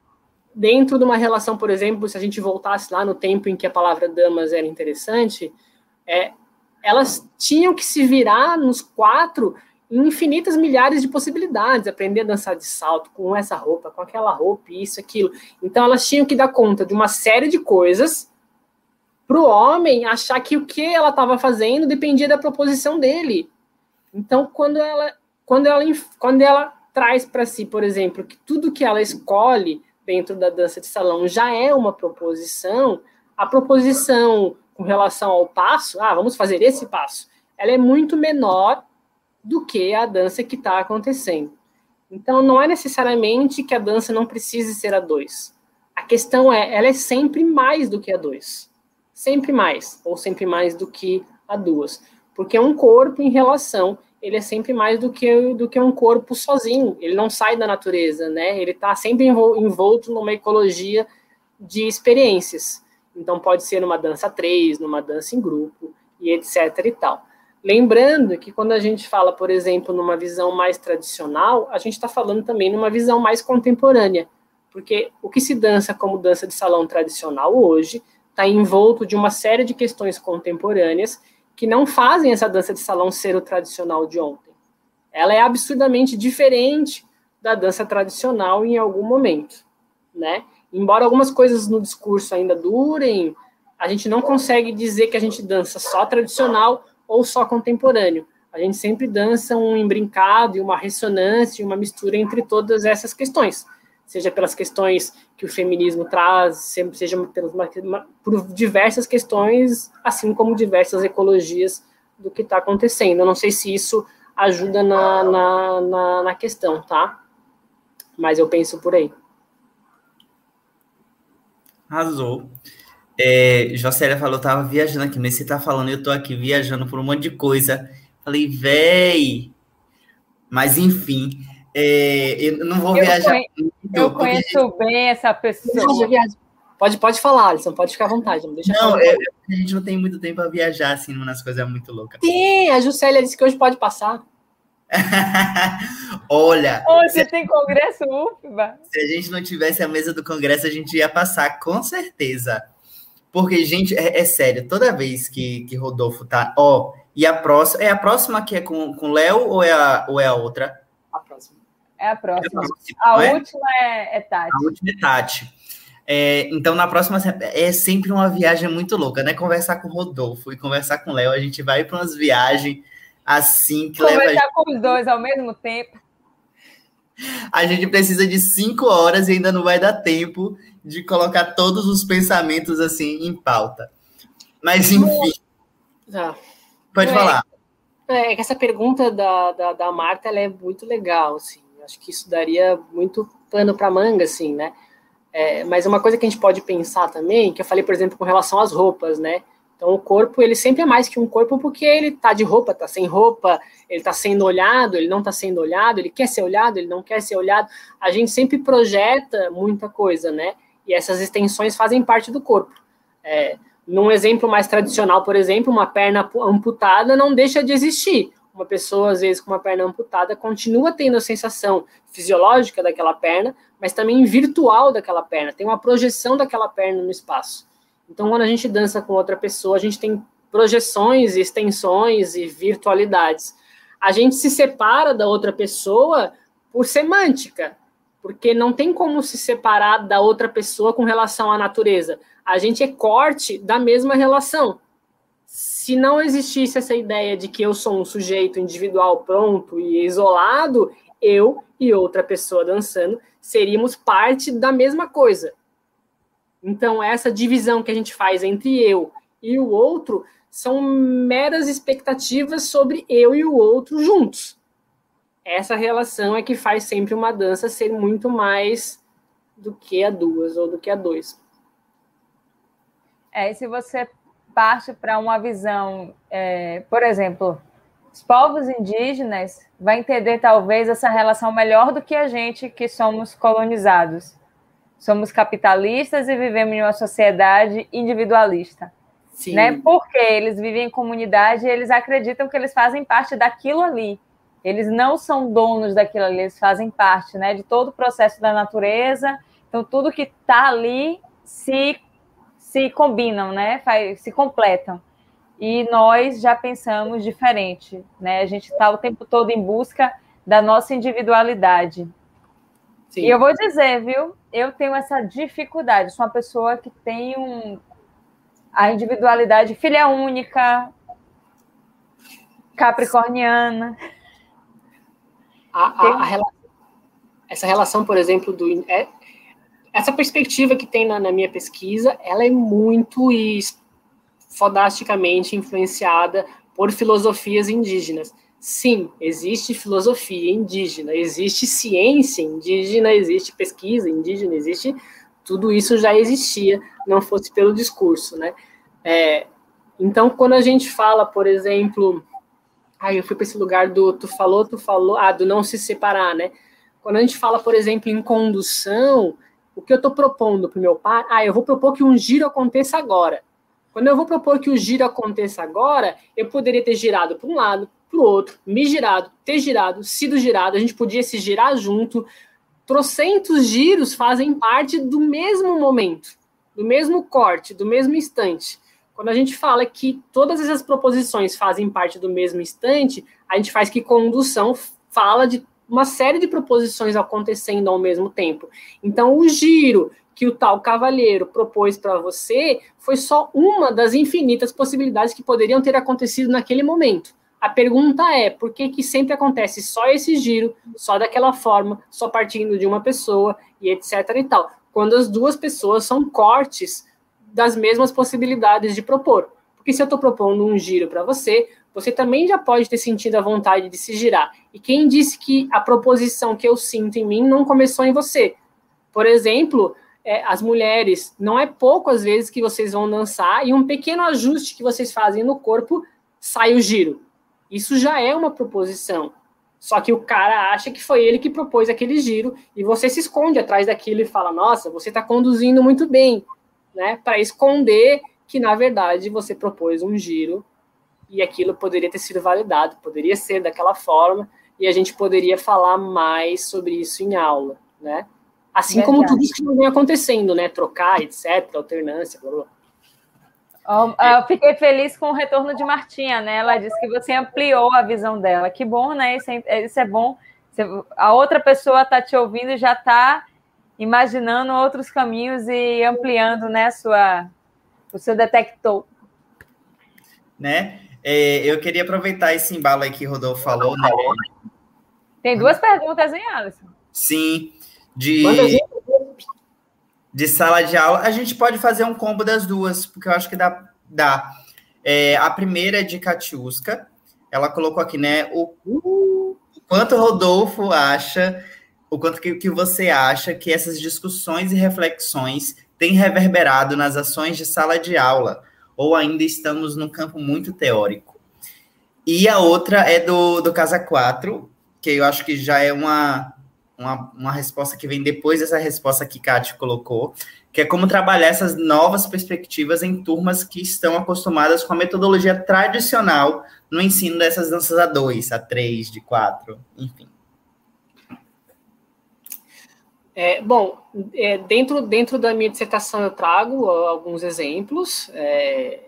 Dentro de uma relação, por exemplo, se a gente voltasse lá no tempo em que a palavra damas era interessante, é, elas tinham que se virar nos quatro... infinitas milhares de possibilidades, aprender a dançar de salto, com essa roupa, com aquela roupa, isso, aquilo. Então, elas tinham que dar conta de uma série de coisas para o homem achar que o que ela estava fazendo dependia da proposição dele. Então, quando ela, quando ela, quando ela traz para si, por exemplo, que tudo que ela escolhe dentro da dança de salão já é uma proposição, a proposição com relação ao passo, ah, vamos fazer esse passo, ela é muito menor do que a dança que está acontecendo. Então, não é necessariamente que a dança não precise ser a dois. A questão é, ela é sempre mais do que a dois. Sempre mais, ou sempre mais do que a duas. Porque um corpo em relação, ele é sempre mais do que, do que um corpo sozinho. Ele não sai da natureza, né? Ele está sempre envolto numa ecologia de experiências. Então, pode ser numa dança três, numa dança em grupo, e etc e tal. Lembrando que quando a gente fala, por exemplo, numa visão mais tradicional, a gente está falando também numa visão mais contemporânea, porque o que se dança como dança de salão tradicional hoje está envolto de uma série de questões contemporâneas que não fazem essa dança de salão ser o tradicional de ontem. Ela é absurdamente diferente da dança tradicional em algum momento, né? Embora algumas coisas no discurso ainda durem, a gente não consegue dizer que a gente dança só tradicional ou só contemporâneo. A gente sempre dança um embrincado e uma ressonância e uma mistura entre todas essas questões, seja pelas questões que o feminismo traz, seja pelas, por diversas questões, assim como diversas ecologias do que está acontecendo. Eu não sei se isso ajuda na, na, na, na questão, tá? Mas eu penso por aí. Arrasou. É, Jocélia falou, tava viajando aqui, nem se tá falando, eu tô aqui viajando por um monte de coisa. Falei, véi! Mas, enfim, é, eu não vou eu viajar conhe... muito. Eu conheço porque... bem essa pessoa. Pode, pode falar, Alisson, pode ficar à vontade. Não, deixa não é, a gente não tem muito tempo para viajar, assim, umas coisas muito loucas. Sim, a Jocélia disse que hoje pode passar. Olha... Hoje se... tem Congresso U F B A. Se a gente não tivesse a mesa do Congresso, a gente ia passar, com certeza. Porque, gente, é, é sério, toda vez que, que Rodolfo tá... Ó, e a próxima... É a próxima que é com o Léo ou, é ou é a outra? A próxima. É a próxima. É a, próxima, a é? última é, é Tati. A última é Tati. É, então, na próxima, é sempre uma viagem muito louca, né? Conversar com o Rodolfo e conversar com o Léo, a gente vai para umas viagens assim que conversar leva... Conversar gente... com os dois ao mesmo tempo. A gente precisa de cinco horas e ainda não vai dar tempo de colocar todos os pensamentos, assim, em pauta. Mas, enfim... Ah, pode é, falar. É que essa pergunta da, da, da Marta, ela é muito legal, assim. Acho que isso daria muito pano para manga, assim, né? É, mas uma coisa que a gente pode pensar também, que eu falei, por exemplo, com relação às roupas, né? Então, o corpo, ele sempre é mais que um corpo porque ele tá de roupa, tá sem roupa, ele tá sendo olhado, ele não tá sendo olhado, ele quer ser olhado, ele não quer ser olhado. A gente sempre projeta muita coisa, né? E essas extensões fazem parte do corpo. É, num exemplo mais tradicional, por exemplo, uma perna amputada não deixa de existir. Uma pessoa, às vezes, com uma perna amputada, continua tendo a sensação fisiológica daquela perna, mas também virtual daquela perna. Tem uma projeção daquela perna no espaço. Então, quando a gente dança com outra pessoa, a gente tem projeções, extensões e virtualidades. A gente se separa da outra pessoa por semântica, porque não tem como se separar da outra pessoa com relação à natureza. A gente é corte da mesma relação. Se não existisse essa ideia de que eu sou um sujeito individual pronto e isolado, eu e outra pessoa dançando seríamos parte da mesma coisa. Então, essa divisão que a gente faz entre eu e o outro são meras expectativas sobre eu e o outro juntos. Essa relação é que faz sempre uma dança ser muito mais do que a duas ou do que a dois. É, e se você... parte para uma visão, é, por exemplo, os povos indígenas vão entender talvez essa relação melhor do que a gente que somos colonizados. Somos capitalistas e vivemos em uma sociedade individualista. Sim. Né? Porque eles vivem em comunidade e eles acreditam que eles fazem parte daquilo ali. Eles não são donos daquilo ali, eles fazem parte, né, de todo o processo da natureza. Então, tudo que está ali se se combinam, né? Se completam. E nós já pensamos diferente, né? A gente está o tempo todo em busca da nossa individualidade. Sim. E eu vou dizer, viu? Eu tenho essa dificuldade. Sou uma pessoa que tem um... a individualidade filha única, capricorniana. A, a, a relação... Essa relação, por exemplo, do... É... Essa perspectiva que tem na, na minha pesquisa, ela é muito e fodasticamente influenciada por filosofias indígenas. Sim, existe filosofia indígena, existe ciência indígena, existe pesquisa indígena, existe... Tudo isso já existia, não fosse pelo discurso, né? É, então, quando a gente fala, por exemplo... Ai, eu fui para esse lugar do tu falou, tu falou... Ah, do não se separar, né? Quando a gente fala, por exemplo, em condução... O que eu estou propondo para o meu par? Ah, eu vou propor que um giro aconteça agora. Quando eu vou propor que o giro aconteça agora, eu poderia ter girado para um lado, para o outro, me girado, ter girado, sido girado, a gente podia se girar junto. Trocentos giros fazem parte do mesmo momento, do mesmo corte, do mesmo instante. Quando a gente fala que todas essas proposições fazem parte do mesmo instante, a gente faz que condução fala de uma série de proposições acontecendo ao mesmo tempo. Então, o giro que o tal cavalheiro propôs para você foi só uma das infinitas possibilidades que poderiam ter acontecido naquele momento. A pergunta é, por que que sempre acontece só esse giro, só daquela forma, só partindo de uma pessoa, e etc e tal, quando as duas pessoas são cortes das mesmas possibilidades de propor. Porque se eu estou propondo um giro para você, você também já pode ter sentido a vontade de se girar. E quem disse que a proposição que eu sinto em mim não começou em você? Por exemplo, é, as mulheres, não é pouco às vezes que vocês vão dançar e um pequeno ajuste que vocês fazem no corpo sai o giro. Isso já é uma proposição. Só que o cara acha que foi ele que propôs aquele giro e você se esconde atrás daquilo e fala, nossa, você está conduzindo muito bem, né? Para esconder que, na verdade, você propôs um giro e aquilo poderia ter sido validado, poderia ser daquela forma e a gente poderia falar mais sobre isso em aula, né? Assim verdade. Como tudo isso que vem acontecendo, né? Trocar, etcétera, alternância, blá, blá. Eu fiquei feliz com o retorno de Martinha, né? Ela disse que você ampliou a visão dela. Que bom, né? Isso é, isso é bom. A outra pessoa está te ouvindo e já está imaginando outros caminhos e ampliando, né, sua, o seu detector. Né? É, eu queria aproveitar esse embalo aí que o Rodolfo falou, né? Tem duas perguntas, hein, Alisson? Sim. De... De sala de aula, a gente pode fazer um combo das duas, porque eu acho que dá. dá. É, a primeira é de Catiusca, ela colocou aqui, né? O, o quanto o Rodolfo acha, o quanto que, que você acha que essas discussões e reflexões têm reverberado nas ações de sala de aula, ou ainda estamos num campo muito teórico. E a outra é do, do Casa quatro, que eu acho que já é uma. Uma, uma resposta que vem depois dessa resposta que Kátia colocou, que é como trabalhar essas novas perspectivas em turmas que estão acostumadas com a metodologia tradicional no ensino dessas danças a dois, a três, de quatro, enfim. É, bom, é, dentro, dentro da minha dissertação eu trago alguns exemplos, é,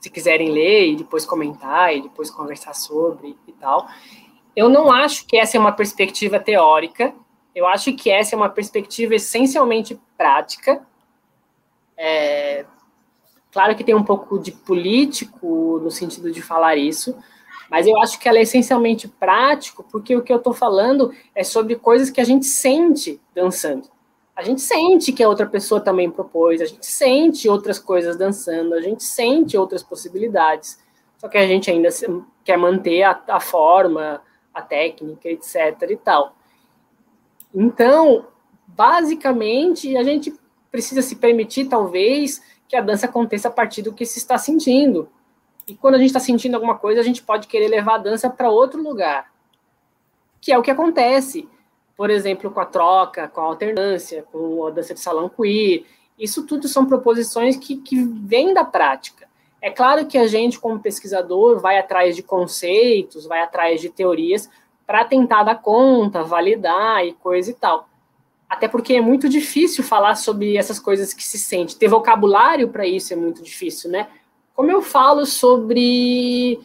se quiserem ler e depois comentar e depois conversar sobre e tal. Eu não acho que essa é uma perspectiva teórica, eu acho que essa é uma perspectiva essencialmente prática. É, claro que tem um pouco de político no sentido de falar isso, mas eu acho que ela é essencialmente prática, porque o que eu estou falando é sobre coisas que a gente sente dançando. A gente sente que a outra pessoa também propôs, a gente sente outras coisas dançando, a gente sente outras possibilidades, só que a gente ainda quer manter a, a forma... a técnica, etcétera e tal. Então, basicamente, a gente precisa se permitir, talvez, que a dança aconteça a partir do que se está sentindo. E quando a gente está sentindo alguma coisa, a gente pode querer levar a dança para outro lugar, que é o que acontece, por exemplo, com a troca, com a alternância, com a dança de salão queer. Isso tudo são proposições que, que vêm da prática. É claro que a gente, como pesquisador, vai atrás de conceitos, vai atrás de teorias para tentar dar conta, validar e coisa e tal. Até porque é muito difícil falar sobre essas coisas que se sente. Ter vocabulário para isso é muito difícil, né? Como eu falo sobre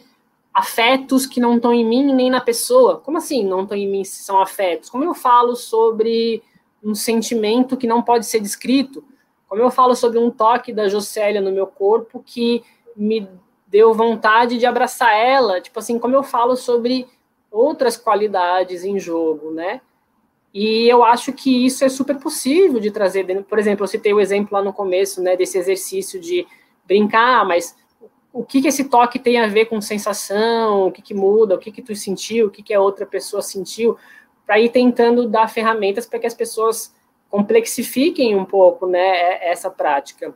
afetos que não estão em mim nem na pessoa? Como assim não estão em mim se são afetos? Como eu falo sobre um sentimento que não pode ser descrito? Como eu falo sobre um toque da Jocélia no meu corpo que... me deu vontade de abraçar ela, tipo assim, como eu falo sobre outras qualidades em jogo, né? E eu acho que isso é super possível de trazer dentro. Por exemplo, eu citei o exemplo lá no começo, né, desse exercício de brincar, mas o que que esse toque tem a ver com sensação, o que que muda, o que que tu sentiu, o que que a outra pessoa sentiu, para ir tentando dar ferramentas para que as pessoas complexifiquem um pouco, né, essa prática.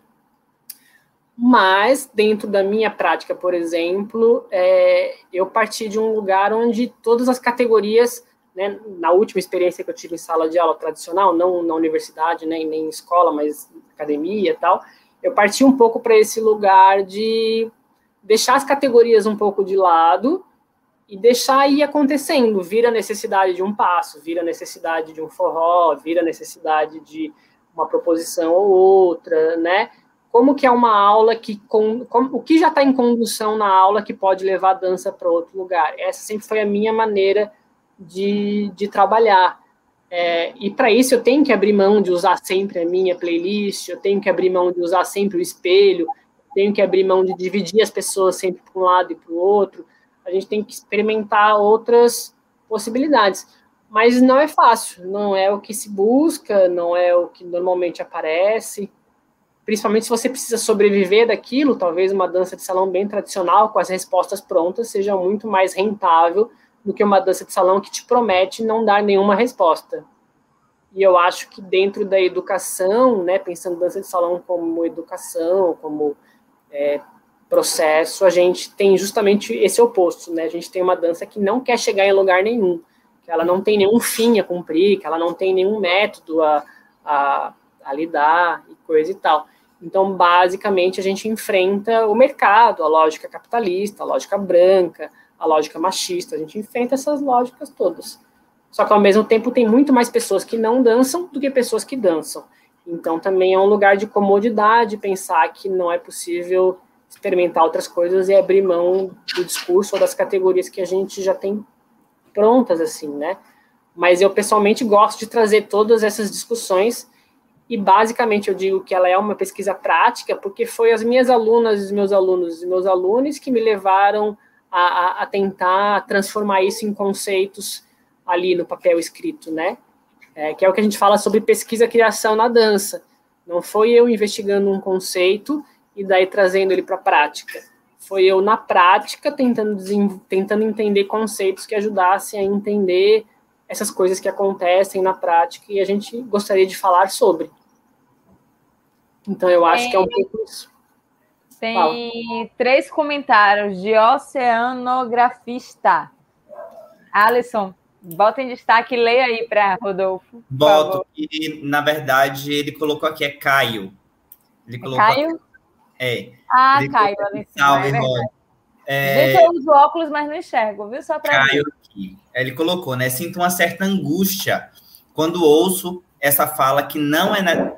Mas, dentro da minha prática, por exemplo, é, eu parti de um lugar onde todas as categorias, né, na última experiência que eu tive em sala de aula tradicional, não na universidade, né, nem em escola, mas academia e tal, eu parti um pouco para esse lugar de deixar as categorias um pouco de lado e deixar ir acontecendo, vira a necessidade de um passo, vira a necessidade de um forró, vira a necessidade de uma proposição ou outra, né? Como que é uma aula que... Com, como, o que já está em condução na aula que pode levar a dança para outro lugar? Essa sempre foi a minha maneira de, de trabalhar. É, e para isso eu tenho que abrir mão de usar sempre a minha playlist, eu tenho que abrir mão de usar sempre o espelho, eu tenho que abrir mão de dividir as pessoas sempre para um lado e para o outro. A gente tem que experimentar outras possibilidades. Mas não é fácil, não é o que se busca, não é o que normalmente aparece... Principalmente se você precisa sobreviver daquilo, talvez uma dança de salão bem tradicional, com as respostas prontas, seja muito mais rentável do que uma dança de salão que te promete não dar nenhuma resposta. E eu acho que dentro da educação, né, pensando dança de salão como educação, como é, processo, a gente tem justamente esse oposto, né? A gente tem uma dança que não quer chegar em lugar nenhum, que ela não tem nenhum fim a cumprir, que ela não tem nenhum método a, a, a lidar e coisa e tal. Então, basicamente, a gente enfrenta o mercado, a lógica capitalista, a lógica branca, a lógica machista, a gente enfrenta essas lógicas todas. Só que, ao mesmo tempo, tem muito mais pessoas que não dançam do que pessoas que dançam. Então, também é um lugar de comodidade pensar que não é possível experimentar outras coisas e abrir mão do discurso ou das categorias que a gente já tem prontas, assim, né? Mas eu, pessoalmente, gosto de trazer todas essas discussões. E, basicamente, eu digo que ela é uma pesquisa prática, porque foi as minhas alunas, os meus alunos e meus alunos que me levaram a, a, a tentar transformar isso em conceitos ali no papel escrito, né? É, que é o que a gente fala sobre pesquisa-criação na dança. Não foi eu investigando um conceito e daí trazendo ele para a prática. Foi eu, na prática, tentando, tentando entender conceitos que ajudassem a entender essas coisas que acontecem na prática e a gente gostaria de falar sobre. Então, eu acho tem, que é um pouco isso. Tem Fala. Três comentários de oceanografista. Alisson, bota em destaque, leia aí para Rodolfo. Boto, que na verdade ele colocou aqui, é Caio. Ele colocou é Caio? Aqui, é. Ah, ele Caio. Colocou, Alisson, salve, irmão. É... Gente, eu uso óculos, mas não enxergo, viu? Só para Caio aqui. Ele colocou, né? Sinto uma certa angústia quando ouço essa fala que não é... Na...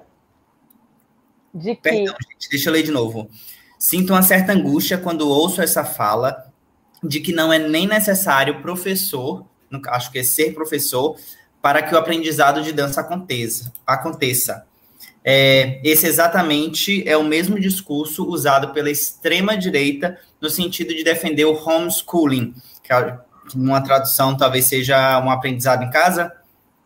De que? Perdão, gente, deixa eu ler de novo. Sinto uma certa angústia quando ouço essa fala de que não é nem necessário professor, acho que é ser professor, para que o aprendizado de dança aconteça. aconteça. É, esse exatamente é o mesmo discurso usado pela extrema-direita no sentido de defender o homeschooling, que numa tradução talvez seja um aprendizado em casa,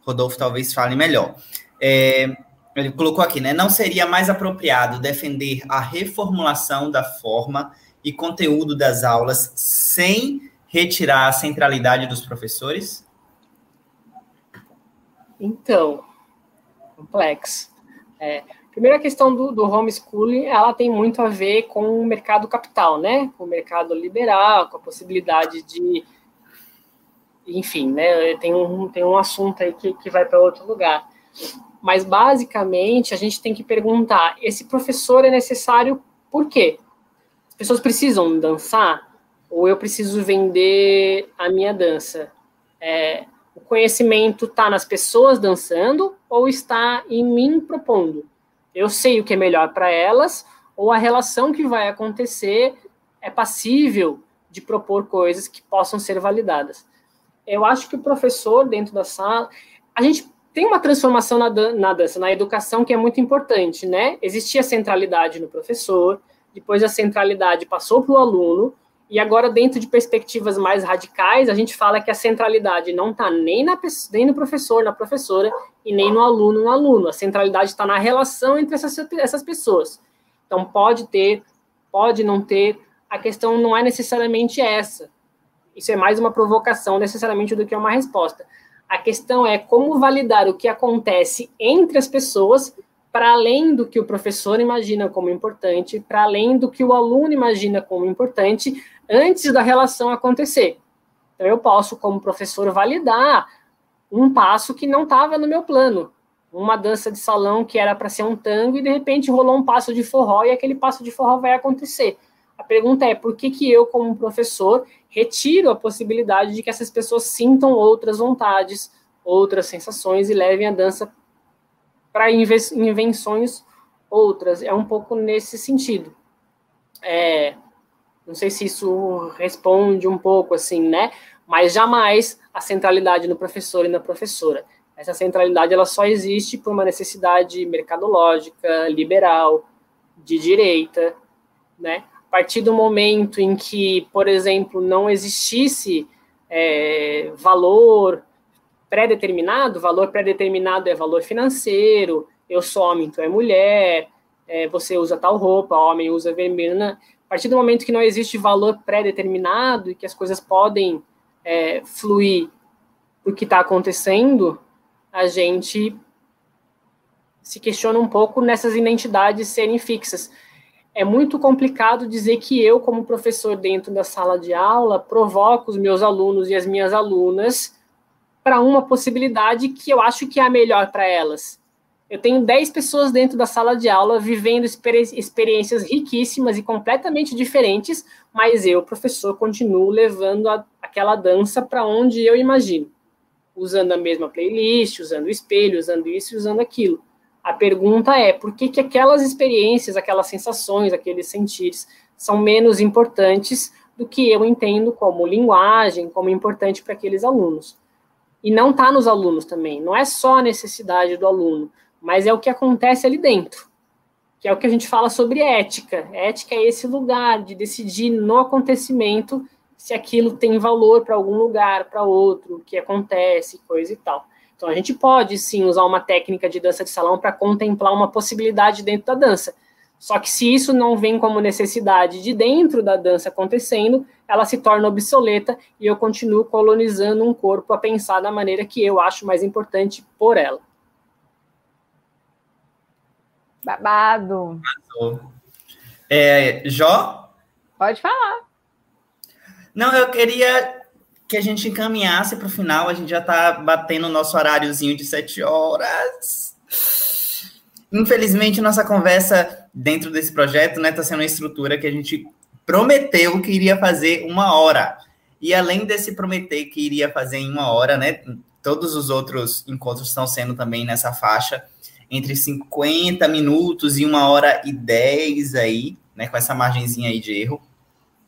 Rodolfo talvez fale melhor. É, ele colocou aqui, né? Não seria mais apropriado defender a reformulação da forma e conteúdo das aulas sem retirar a centralidade dos professores? Então, complexo. É, primeiro, a questão do, do homeschooling, ela tem muito a ver com o mercado capital, né? Com o mercado liberal, com a possibilidade de... Enfim, né? Tem um, tem um assunto aí que, que vai para outro lugar. Mas, basicamente, a gente tem que perguntar, esse professor é necessário por quê? As pessoas precisam dançar? Ou eu preciso vender a minha dança? É... O conhecimento está nas pessoas dançando ou está em mim propondo? Eu sei o que é melhor para elas ou a relação que vai acontecer é passível de propor coisas que possam ser validadas. Eu acho que o professor dentro da sala... A gente tem uma transformação na, dan- na dança, na educação, que é muito importante, né? Existia a centralidade no professor, depois a centralidade passou para o aluno, e agora, dentro de perspectivas mais radicais, a gente fala que a centralidade não está nem, na, nem no professor, na professora, e nem no aluno, no aluno. A centralidade está na relação entre essas, essas pessoas. Então, pode ter, pode não ter. A questão não é necessariamente essa. Isso é mais uma provocação, necessariamente, do que uma resposta. A questão é como validar o que acontece entre as pessoas para além do que o professor imagina como importante, para além do que o aluno imagina como importante, antes da relação acontecer. Então, eu posso, como professor, validar um passo que não estava no meu plano. Uma dança de salão que era para ser um tango e, de repente, rolou um passo de forró e aquele passo de forró vai acontecer. A pergunta é, por que que eu, como professor, retiro a possibilidade de que essas pessoas sintam outras vontades, outras sensações e levem a dança para invenções outras. É um pouco nesse sentido. É, não sei se isso responde um pouco, assim, né? Mas jamais a centralidade no professor e na professora. Essa centralidade ela só existe por uma necessidade mercadológica, liberal, de direita, né? A partir do momento em que, por exemplo, não existisse é, valor... pré-determinado, valor pré-determinado é valor financeiro, eu sou homem, tu é mulher, é, você usa tal roupa, homem usa vermelho. Né? A partir do momento que não existe valor pré-determinado e que as coisas podem é, fluir do que está acontecendo, a gente se questiona um pouco nessas identidades serem fixas. É muito complicado dizer que eu, como professor dentro da sala de aula, provoco os meus alunos e as minhas alunas para uma possibilidade que eu acho que é a melhor para elas. Eu tenho dez pessoas dentro da sala de aula vivendo experi- experiências riquíssimas e completamente diferentes, mas eu, professor, continuo levando a, aquela dança para onde eu imagino, usando a mesma playlist, usando o espelho, usando isso e usando aquilo. A pergunta é, por que que aquelas experiências, aquelas sensações, aqueles sentires são menos importantes do que eu entendo como linguagem, como importante para aqueles alunos? E não está nos alunos também, não é só a necessidade do aluno, mas é o que acontece ali dentro, que é o que a gente fala sobre ética. A ética é esse lugar de decidir no acontecimento se aquilo tem valor para algum lugar, para outro, o que acontece, coisa e tal. Então, a gente pode, sim, usar uma técnica de dança de salão para contemplar uma possibilidade dentro da dança. Só que se isso não vem como necessidade de dentro da dança acontecendo, ela se torna obsoleta e eu continuo colonizando um corpo a pensar da maneira que eu acho mais importante por ela. Babado. É, Jó? Pode falar. Não, eu queria... que a gente encaminhasse para o final, a gente já está batendo o nosso horáriozinho de sete horas. Infelizmente, nossa conversa dentro desse projeto está, né, sendo uma estrutura que a gente prometeu que iria fazer uma hora. E além desse prometer que iria fazer em uma hora, né, todos os outros encontros estão sendo também nessa faixa, entre cinquenta minutos e uma hora e dez aí, né, com essa margenzinha aí de erro.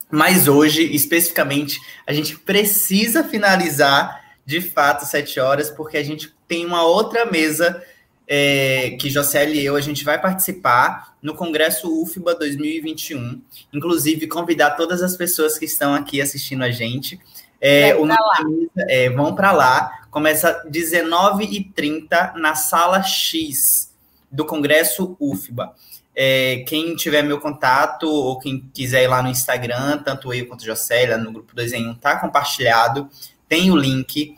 Mas hoje, especificamente, a gente precisa finalizar, de fato, sete horas, porque a gente tem uma outra mesa é, que Jocélia e eu, a gente vai participar no Congresso U F B A dois mil e vinte e um. Inclusive, convidar todas as pessoas que estão aqui assistindo a gente. É, o nome da mesa, é, vão para lá. Começa às dezenove e trinta na Sala X do Congresso U F B A. É, quem tiver meu contato ou quem quiser ir lá no Instagram, tanto eu quanto a Jocélia, no Grupo dois em um, tá compartilhado, tem o link.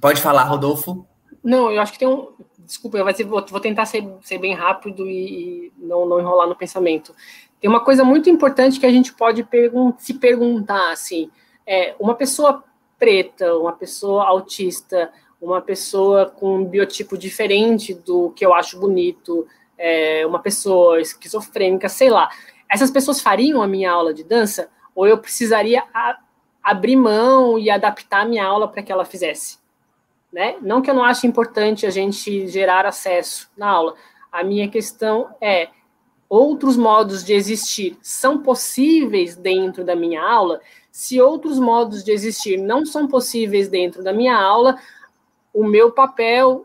Pode falar, Rodolfo? Não, eu acho que tem um... Desculpa, eu vou tentar ser, ser bem rápido e, e não, não enrolar no pensamento. Tem uma coisa muito importante que a gente pode pergun- se perguntar, assim, é, uma pessoa preta, uma pessoa autista, uma pessoa com um biotipo diferente do que eu acho bonito... É, uma pessoa esquizofrênica, sei lá. Essas pessoas fariam a minha aula de dança? Ou eu precisaria a, abrir mão e adaptar a minha aula para que ela fizesse? Né? Não que eu não ache importante a gente gerar acesso na aula. A minha questão é, outros modos de existir são possíveis dentro da minha aula? Se outros modos de existir não são possíveis dentro da minha aula, o meu papel...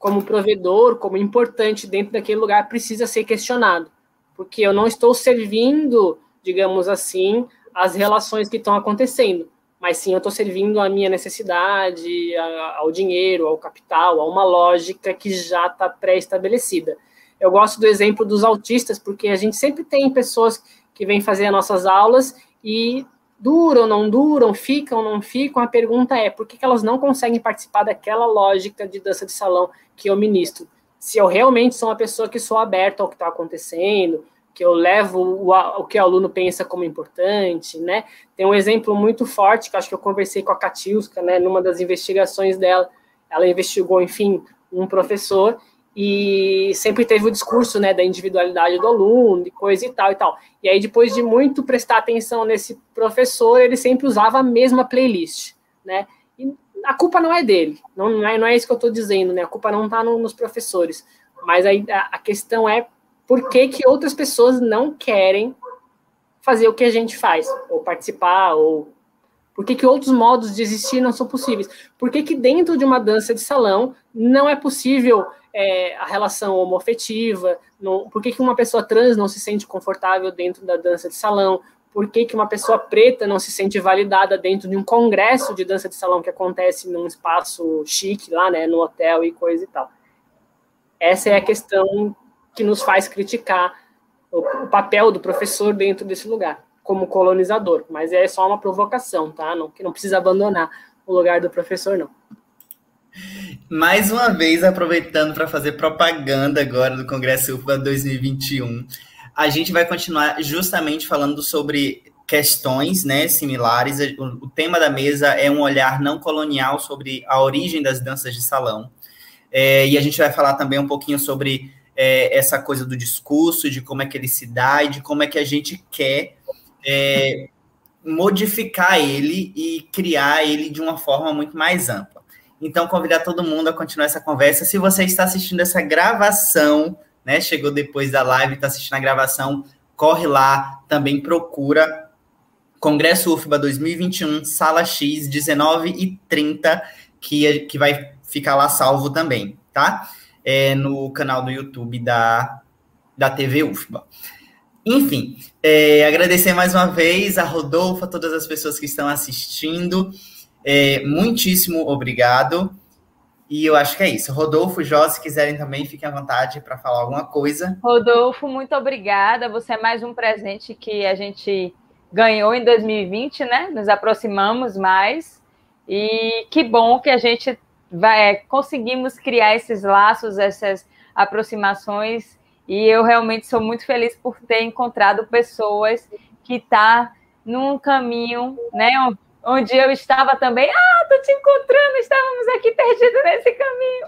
como provedor, como importante dentro daquele lugar, precisa ser questionado, porque eu não estou servindo, digamos assim, as relações que estão acontecendo, mas sim eu estou servindo a minha necessidade, a, ao dinheiro, ao capital, a uma lógica que já está pré-estabelecida. Eu gosto do exemplo dos autistas, porque a gente sempre tem pessoas que vêm fazer as nossas aulas e duram, não duram, ficam, não ficam, a pergunta é, por que elas não conseguem participar daquela lógica de dança de salão que eu ministro? Se eu realmente sou uma pessoa que sou aberta ao que está acontecendo, que eu levo o, o que o aluno pensa como importante, né? Tem um exemplo muito forte, que eu acho que eu conversei com a Catiusca, né, numa das investigações dela, ela investigou, enfim, um professor, e sempre teve o discurso, né, da individualidade do aluno, de coisa e tal e tal. E aí, depois de muito prestar atenção nesse professor, ele sempre usava a mesma playlist, né? E a culpa não é dele, não, não, é, não é isso que eu estou dizendo, né? A culpa não está no, nos professores. Mas aí, a, a questão é por que que outras pessoas não querem fazer o que a gente faz, ou participar, ou... Por que que outros modos de existir não são possíveis? Por que que dentro de uma dança de salão não é possível... É, a relação homoafetiva, não, por que que uma pessoa trans não se sente confortável dentro da dança de salão, por que que uma pessoa preta não se sente validada dentro de um congresso de dança de salão que acontece num espaço chique lá, né, no hotel e coisa e tal. Essa é a questão que nos faz criticar o, o papel do professor dentro desse lugar, como colonizador, mas é só uma provocação, tá? Não, que não precisa abandonar o lugar do professor, não. Mais uma vez, aproveitando para fazer propaganda agora do Congresso U F B A dois mil e vinte e um, a gente vai continuar justamente falando sobre questões, né, similares. O tema da mesa é um olhar não colonial sobre a origem das danças de salão. É, e a gente vai falar também um pouquinho sobre é, essa coisa do discurso, de como é que ele se dá e de como é que a gente quer é, modificar ele e criar ele de uma forma muito mais ampla. Então, convidar todo mundo a continuar essa conversa. Se você está assistindo essa gravação, né, chegou depois da live, está assistindo a gravação, corre lá, também procura Congresso U F B A dois mil e vinte e um, Sala X, dezenove e trinta, que, que vai ficar lá salvo também, tá? É, no canal do YouTube da, da T V U F B A. Enfim, é, agradecer mais uma vez a Rodolfo, a todas as pessoas que estão assistindo. É, muitíssimo obrigado. E eu acho que é isso. Rodolfo, Jó, se quiserem também, fiquem à vontade para falar alguma coisa. Rodolfo, muito obrigada. Você é mais um presente que a gente ganhou em dois mil e vinte, né? Nos aproximamos mais. E que bom que a gente vai, conseguimos criar esses laços, essas aproximações. E eu realmente sou muito feliz por ter encontrado pessoas que estão num caminho, né? Onde eu estava também, ah, estou te encontrando, estávamos aqui perdidos nesse caminho.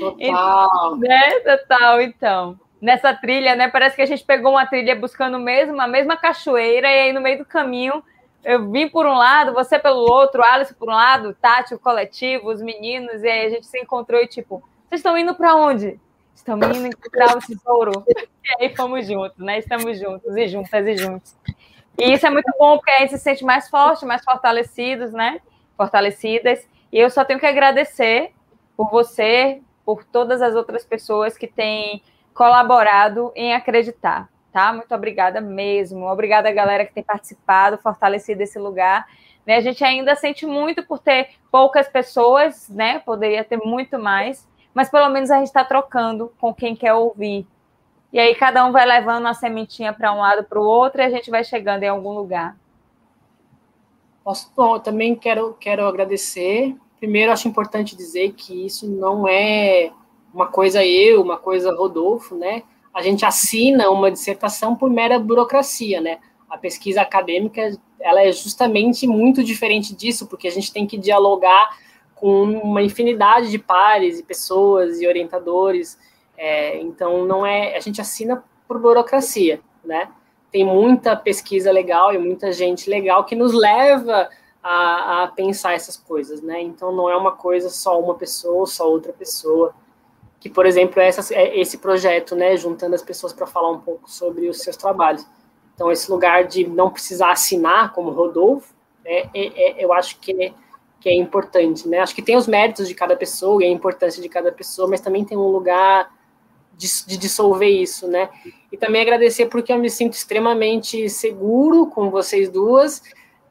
Total. E, né? Total, então. Nessa trilha, né? Parece que a gente pegou uma trilha buscando mesmo, a mesma cachoeira, e aí no meio do caminho, eu vim por um lado, você pelo outro, Alisson por um lado, Tati, o coletivo, os meninos, e aí a gente se encontrou e tipo, vocês estão indo para onde? Estamos indo encontrar o tesouro. E aí fomos juntos, né? Estamos juntos e juntas e juntos. E isso é muito bom, porque a gente se sente mais forte, mais fortalecidos, né? Fortalecidas. E eu só tenho que agradecer por você, por todas as outras pessoas que têm colaborado em acreditar, tá? Muito obrigada mesmo. Obrigada, galera, que tem participado, fortalecido esse lugar. Né? A gente ainda sente muito por ter poucas pessoas, né? Poderia ter muito mais, mas pelo menos a gente está trocando com quem quer ouvir. E aí cada um vai levando uma sementinha para um lado, para o outro, e a gente vai chegando em algum lugar. Posso, bom, eu também quero, quero agradecer. Primeiro, acho importante dizer que isso não é uma coisa eu, uma coisa Rodolfo, né? A gente assina uma dissertação por mera burocracia, né? A pesquisa acadêmica, ela é justamente muito diferente disso, porque a gente tem que dialogar com uma infinidade de pares e pessoas e orientadores. É, então, não é, a gente assina por burocracia, né? Tem muita pesquisa legal e muita gente legal que nos leva a, a pensar essas coisas, né? Então, não é uma coisa só uma pessoa, só outra pessoa. Que, por exemplo, é, essa, é esse projeto, né? Juntando as pessoas para falar um pouco sobre os seus trabalhos. Então, esse lugar de não precisar assinar, como Rodolfo, né? é, é, eu acho que... É, que é importante, né? Acho que tem os méritos de cada pessoa e a importância de cada pessoa, mas também tem um lugar de, de dissolver isso, né? E também agradecer porque eu me sinto extremamente seguro com vocês duas,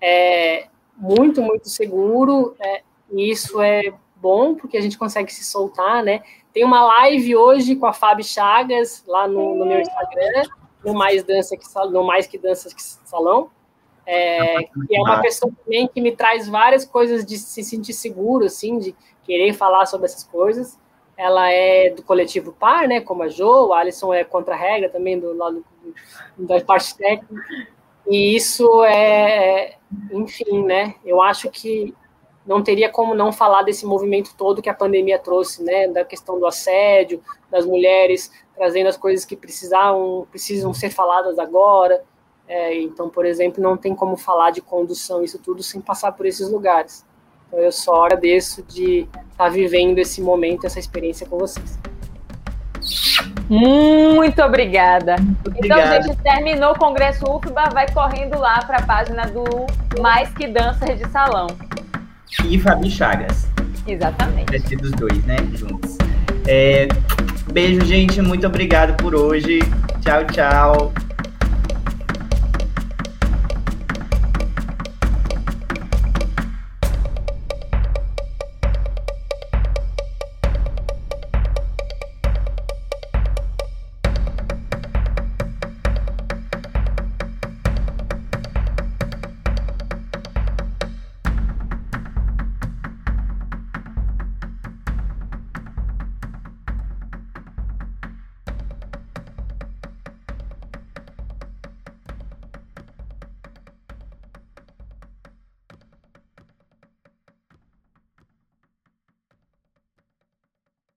é, muito, muito seguro, é, e isso é bom porque a gente consegue se soltar, né? Tem uma live hoje com a Fabi Chagas, lá no, no meu Instagram, no Mais Dança que Salão, no Mais Que Dança Que Salão, É, que é uma pessoa também que me traz várias coisas de se sentir seguro, assim, de querer falar sobre essas coisas. Ela é do coletivo Par, né, como a Jo, o Alisson é contra-regra também, do lado da parte técnica, e isso é, enfim, né, eu acho que não teria como não falar desse movimento todo que a pandemia trouxe, né, da questão do assédio, das mulheres trazendo as coisas que precisavam, precisam ser faladas agora. É, então, por exemplo, não tem como falar de condução, isso tudo, sem passar por esses lugares. Então, eu só agradeço de estar vivendo esse momento, essa experiência com vocês. Muito obrigada. Obrigado. Então, gente, terminou o Congresso U F B A, vai correndo lá para a página do Mais Que Danças de Salão. E Fabi Chagas. Exatamente. Vestido dos dois, né? Juntos. É, beijo, gente. Muito obrigado por hoje. Tchau, tchau.